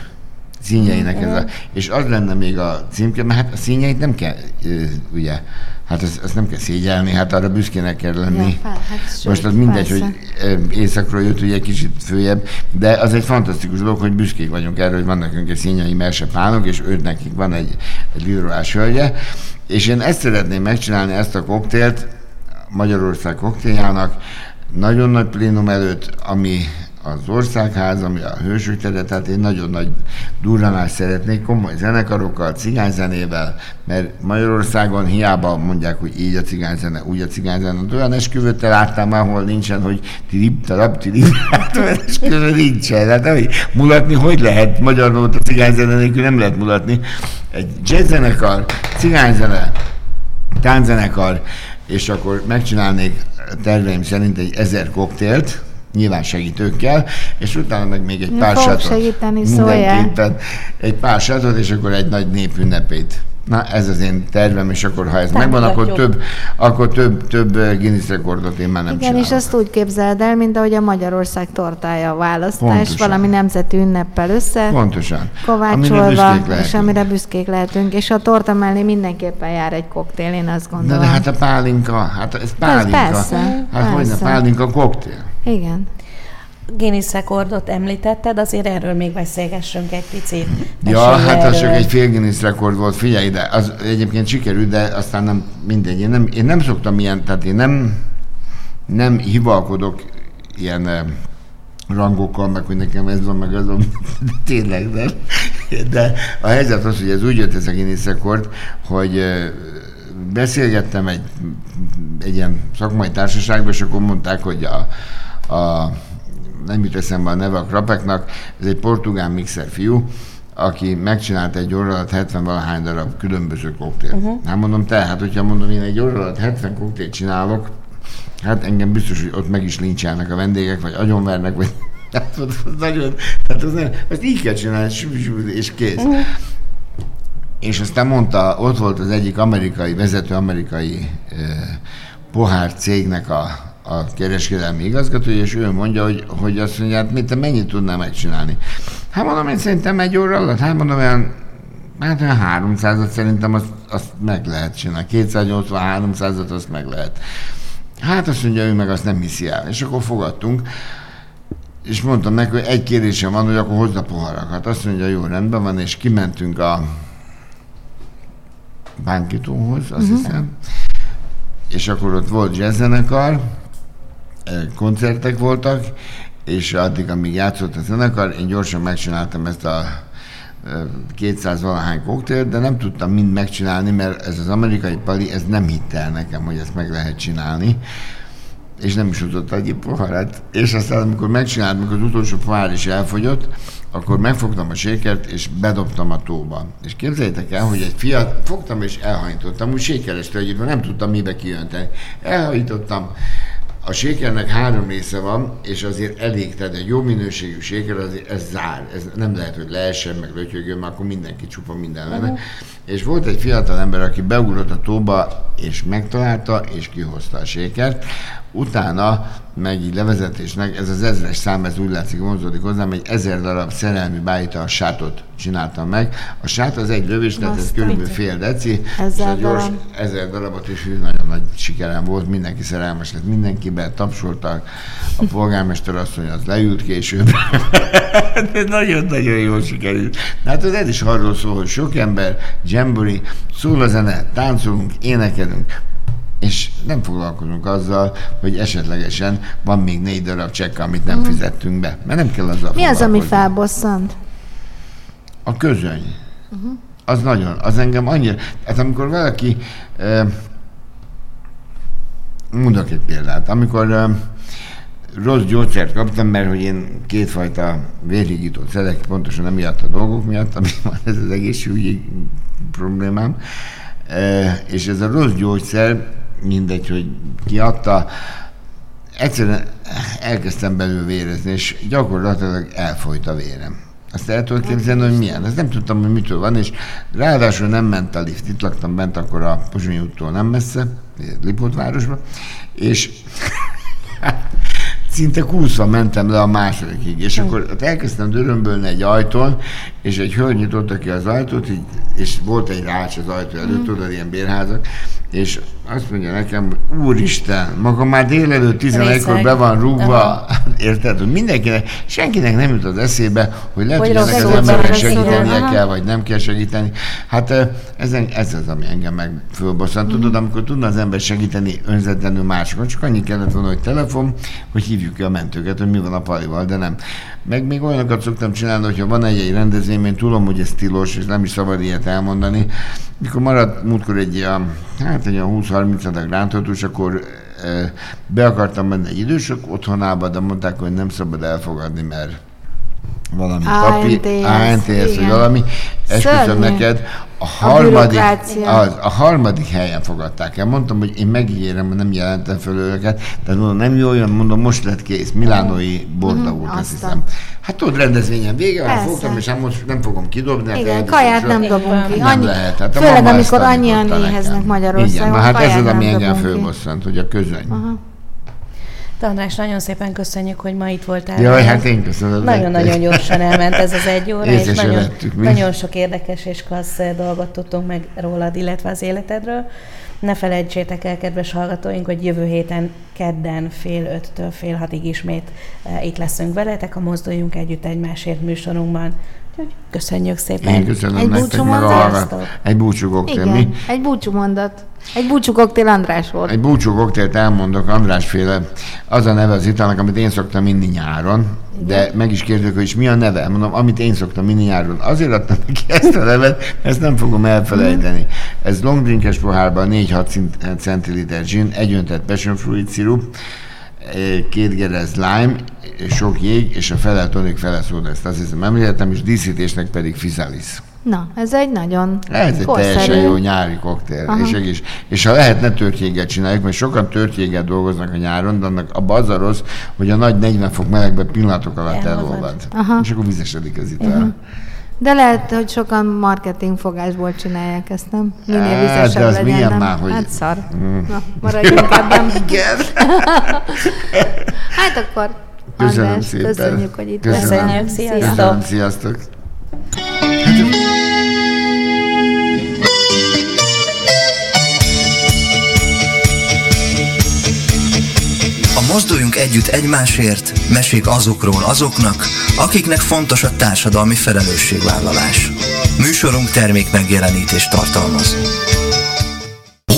színjeinek ez a... És az lenne még a címke, mert hát a színjeit nem kell, ugye, hát azt, azt nem kell szégyelni, hát arra büszkének kell lenni. Ja, hát most az mindegy, persze. Hogy északról jött, ugye kicsit följebb, de az egy fantasztikus dolog, hogy büszkék vagyunk erre, hogy van nekünk egy színjai mersepánok, és őt nekik van egy, egy lila ruhás hölgye. És én ezt szeretném megcsinálni, ezt a koktélt, Magyarország koktéljának, nagyon nagy plénum előtt, ami az Országház, ami a Hősök tere, tehát én nagyon nagy durranást szeretnék, komoly zenekarokkal, cigányzenével, mert Magyarországon hiába mondják, hogy így a cigányzene, úgy a cigányzene, olyan esküvőttel láttam már, hol nincsen, hogy tirip, tarap, tirip, hát olyan esküvő nincsen, hát nem, mulatni hogy lehet? Magyarul a cigányzene nélkül nem lehet mulatni. Egy jazzzenekar, cigányzene, tánzenekar, és akkor megcsinálnék terveim szerint egy ezer koktélt, nyilván segítőkkel, és utána meg még egy pár sátot, mindenképpen egy pár sátot, és akkor egy nagy népünnepét. Na, ez az én tervem, és akkor ha ez Tánc megvan, akkor több, akkor több, több Guinness rekordot én már nem csinálok. Igen, és ezt úgy képzeld el, mint ahogy a Magyarország tortája a választás, pontosan. Valami nemzeti ünneppel össze, pontosan. Kovácsolva, amire és amire büszkék lehetünk, és a torta mellé mindenképpen jár egy koktél, én azt gondolom. De, de hát a pálinka, hát ez pálinka, ez persze, hát persze. Hogyne pálinka koktél. Igen. Guinness rekordot említetted, azért erről még beszélgessünk egy picit. Ja, hát erről. Az csak egy fél Guinness rekord volt, figyelj ide, az egyébként sikerült, de aztán nem mindegy. Én nem, én nem szoktam ilyen, tehát én nem, nem hivalkodok ilyen rangokkal, meg hogy nekem ez van, meg az van, tényleg nem. De a helyzet az, hogy ez úgy jött ez a Guinness rekord, hogy beszélgettem egy, egy ilyen szakmai társaságban, és akkor mondták, hogy a, a nem jut eszembe a neve a krapeknak, ez egy portugál mixer fiú, aki megcsinálta egy óra alatt hetven valahány darab különböző koktélt. Uh-huh. Hát mondom, te, hát hogyha mondom, én egy óra alatt hetven koktélt csinálok, hát engem biztos, hogy ott meg is lincsálnak a vendégek, vagy agyonvernek, vagy hát nagyon, hát az nem, ezt így kell csinálni, és kész. Mm. És aztán mondta, ott volt az egyik amerikai, vezető amerikai eh, pohár cégnek a, a kereskedelmi igazgatója, és ő mondja, hogy, hogy azt mondja, hát te mennyit tudnál megcsinálni? Hát mondom, én szerintem egy óra alatt, hát mondom, olyan, hát olyan háromszázat szerintem azt, azt meg lehet csinálni. kétszáznyolcvan-háromszázat azt meg lehet. Hát azt mondja, ő meg azt nem hiszi el. És akkor fogadtunk, és mondtam neki, hogy egy kérésem van, hogy akkor hozd a poharakat. Azt mondja, jó, rendben van, és kimentünk a bánkítóhoz, azt uh-huh. hiszem. És akkor ott volt jazzzenekar, koncertek voltak, és addig, amíg játszott a zenekar, én gyorsan megcsináltam ezt a kétszáz-valahány koktélt, de nem tudtam mind megcsinálni, mert ez az amerikai pali, ez nem hitte el nekem, hogy ezt meg lehet csinálni. És nem is jutott egy poharat. És aztán, amikor megcsináltam, amikor az utolsó pohár is elfogyott, akkor megfogtam a sékert, és bedobtam a tóba. És képzeljétek el, hogy egy fiat fogtam, és elhajtottam, úgy sékerestől egyébben, nem tudtam mibe kijönteni. Elhajtottam. A sékernek három része van, és azért elég, tehát egy jó minőségű séker, azért ez zár. Ez nem lehet, hogy leessen, meg lötyögjön, mert akkor mindenki csupa minden lenne. Uh-huh. És volt egy fiatal ember, aki beugrott a tóba, és megtalálta, és kihozta a sékert. Utána, meg így levezetésnek, ez az ezres szám, ez úgy látszik, vonzódik hozzám, egy ezer darab szerelmi bájta sátot csináltam meg. A sát az egy lövés, tehát ez körülbelül fél deci, és a gyors ezer darabot is nagyon nagy sikerem volt, mindenki szerelmes lett, mindenkiben tapsoltak, a polgármester asszony az leült később. De nagyon-nagyon jól sikerült. Hát ez is arról szól, hogy sok ember, jamboree, szól a zene, táncolunk, énekelünk, és nem foglalkozunk azzal, hogy esetlegesen van még négy darab csekk, amit nem uh-huh. fizettünk be, mert nem kell azzal. Mi az, ami felbosszant? A közöny. Uh-huh. Az nagyon, az engem annyira... Hát amikor valaki... Eh, mondok egy példát. Amikor eh, rossz gyógyszert kaptam, mert hogy én kétfajta vérhigítót szedek, pontosan emiatt a dolgok miatt, ami van ez az egészségügyi problémám, eh, és ez a rossz gyógyszer, mindegy, hogy kiadta, egyszerűen elkezdtem belül vérezni, és gyakorlatilag elfolyt a vérem. Azt el tudod képzelni, hogy milyen. Ezt nem tudtam, hogy mitől van, és ráadásul nem ment a lift. Itt laktam bent akkor a Pozsonyi úttól nem messze, Lipótvárosban, és szinte kúszva mentem le a másodikig, és akkor elkezdtem dörömbölni egy ajtón, és egy hölgy nyitotta ki az ajtót, így, és volt egy rács az ajtó előtt, mm. tudod, ilyen bérházak, és azt mondja nekem, hogy úristen, maga már délelőtt tizenegykor be van rúgva, érted, hogy mindenkinek, senkinek nem jut az eszébe, hogy lehet, hogy ennek az embernek segítenie kell, vagy nem kell segíteni. Hát ez, ez az, ami engem meg fölbosszant. Tudod, amikor tudna az ember segíteni önzetlenül másokon, csak annyi kellett volna, hogy telefon, hogy hívjuk ki a mentőket, hogy mi van a palival, de nem. Meg még olyanokat szoktam csinálni, hogyha van egy-egy rendezvényben, tudom, hogy ez tilos, és nem is szabad ilyet elmondani. Mikor maradt múltkor egy ilyen, hát egy ilyen húsz-harminc rántott, akkor e, be akartam menni egy idősök otthonába, de mondták, hogy nem szabad elfogadni, mert valami papír, á en té es, vagy valami. Esküszöm neked, a harmadik, a, az, a harmadik helyen fogadták el. Mondtam, hogy én megígérem, hogy nem jelentem föl őket, de mondom, nem jól jön, mondom, most lett kész. Milánói borda volt, azt hiszem. Hát tudod, rendezvényen vége, van fogtam, és hát most nem fogom kidobni. Igen, kaját nem dobunk ki. Nem lehet. Hát főleg, amikor annyian éheznek Magyarországon, kaját nem dobunk ki. Hát ez az, ami engem fölbosszant, hogy a közöny. András, nagyon szépen köszönjük, hogy ma itt voltál. Jaj, hát én köszönöm. Nagyon-nagyon gyorsan elment ez az egy óra, és nagyon, nagyon sok érdekes és klassz dolgot tudtunk meg rólad, illetve az életedről. Ne felejtsétek el, kedves hallgatóink, hogy jövő héten kedden fél öttől fél hatig ismét itt leszünk veletek, a Mozduljunk Együtt Egymásért műsorunkban. Köszönjük szépen. Én köszönöm egy nektek meg a hallgatók. Egy búcsú koktél, mi? Egy búcsú mondat. Egy búcsú koktél András volt. Egy búcsú koktélt elmondok, Andrásféle. Az a neve az italnak, amit én szoktam inni nyáron, de meg is kérdezik, hogy is mi a neve? Mondom, amit én szoktam inni nyáron. Azért adtam neki ezt a nevet, ezt nem fogom elfelejteni. Ez long drinkes pohárban négy-hat centiliter gin, egy öntet passion fruit szirup, két gerez lime, sok jég, és a fele tonik, fele szóda. Ezt azt hiszem említettem, és díszítésnek pedig fizalis. Na, ez egy nagyon Ez korszerű. Egy teljesen jó nyári koktél. És, és, és ha lehetne tört csináljuk, mert sokan tört dolgoznak a nyáron, de annak a az a rossz, hogy a nagy negyven fok melegben pillanatok alatt elolvad. És akkor vizesedik az ital. Uh-huh. De lehet, hogy sokan marketingfogásból csinálják ezt, nem? Minél vizesebb legyen, milyen nem? Már, hogy... Hát szar. Mm. Na, maradjunk ebben. Igen. Hát akkor, köszönöm András, szépen. Köszönjük, hogy itt köszönjük. Sziasztok. Köszönöm, sziasztok. A Mozduljunk együtt egymásért, mesék azokról azoknak, akiknek fontos a társadalmi felelősségvállalás. Műsorunk termékmegjelenítést tartalmaz.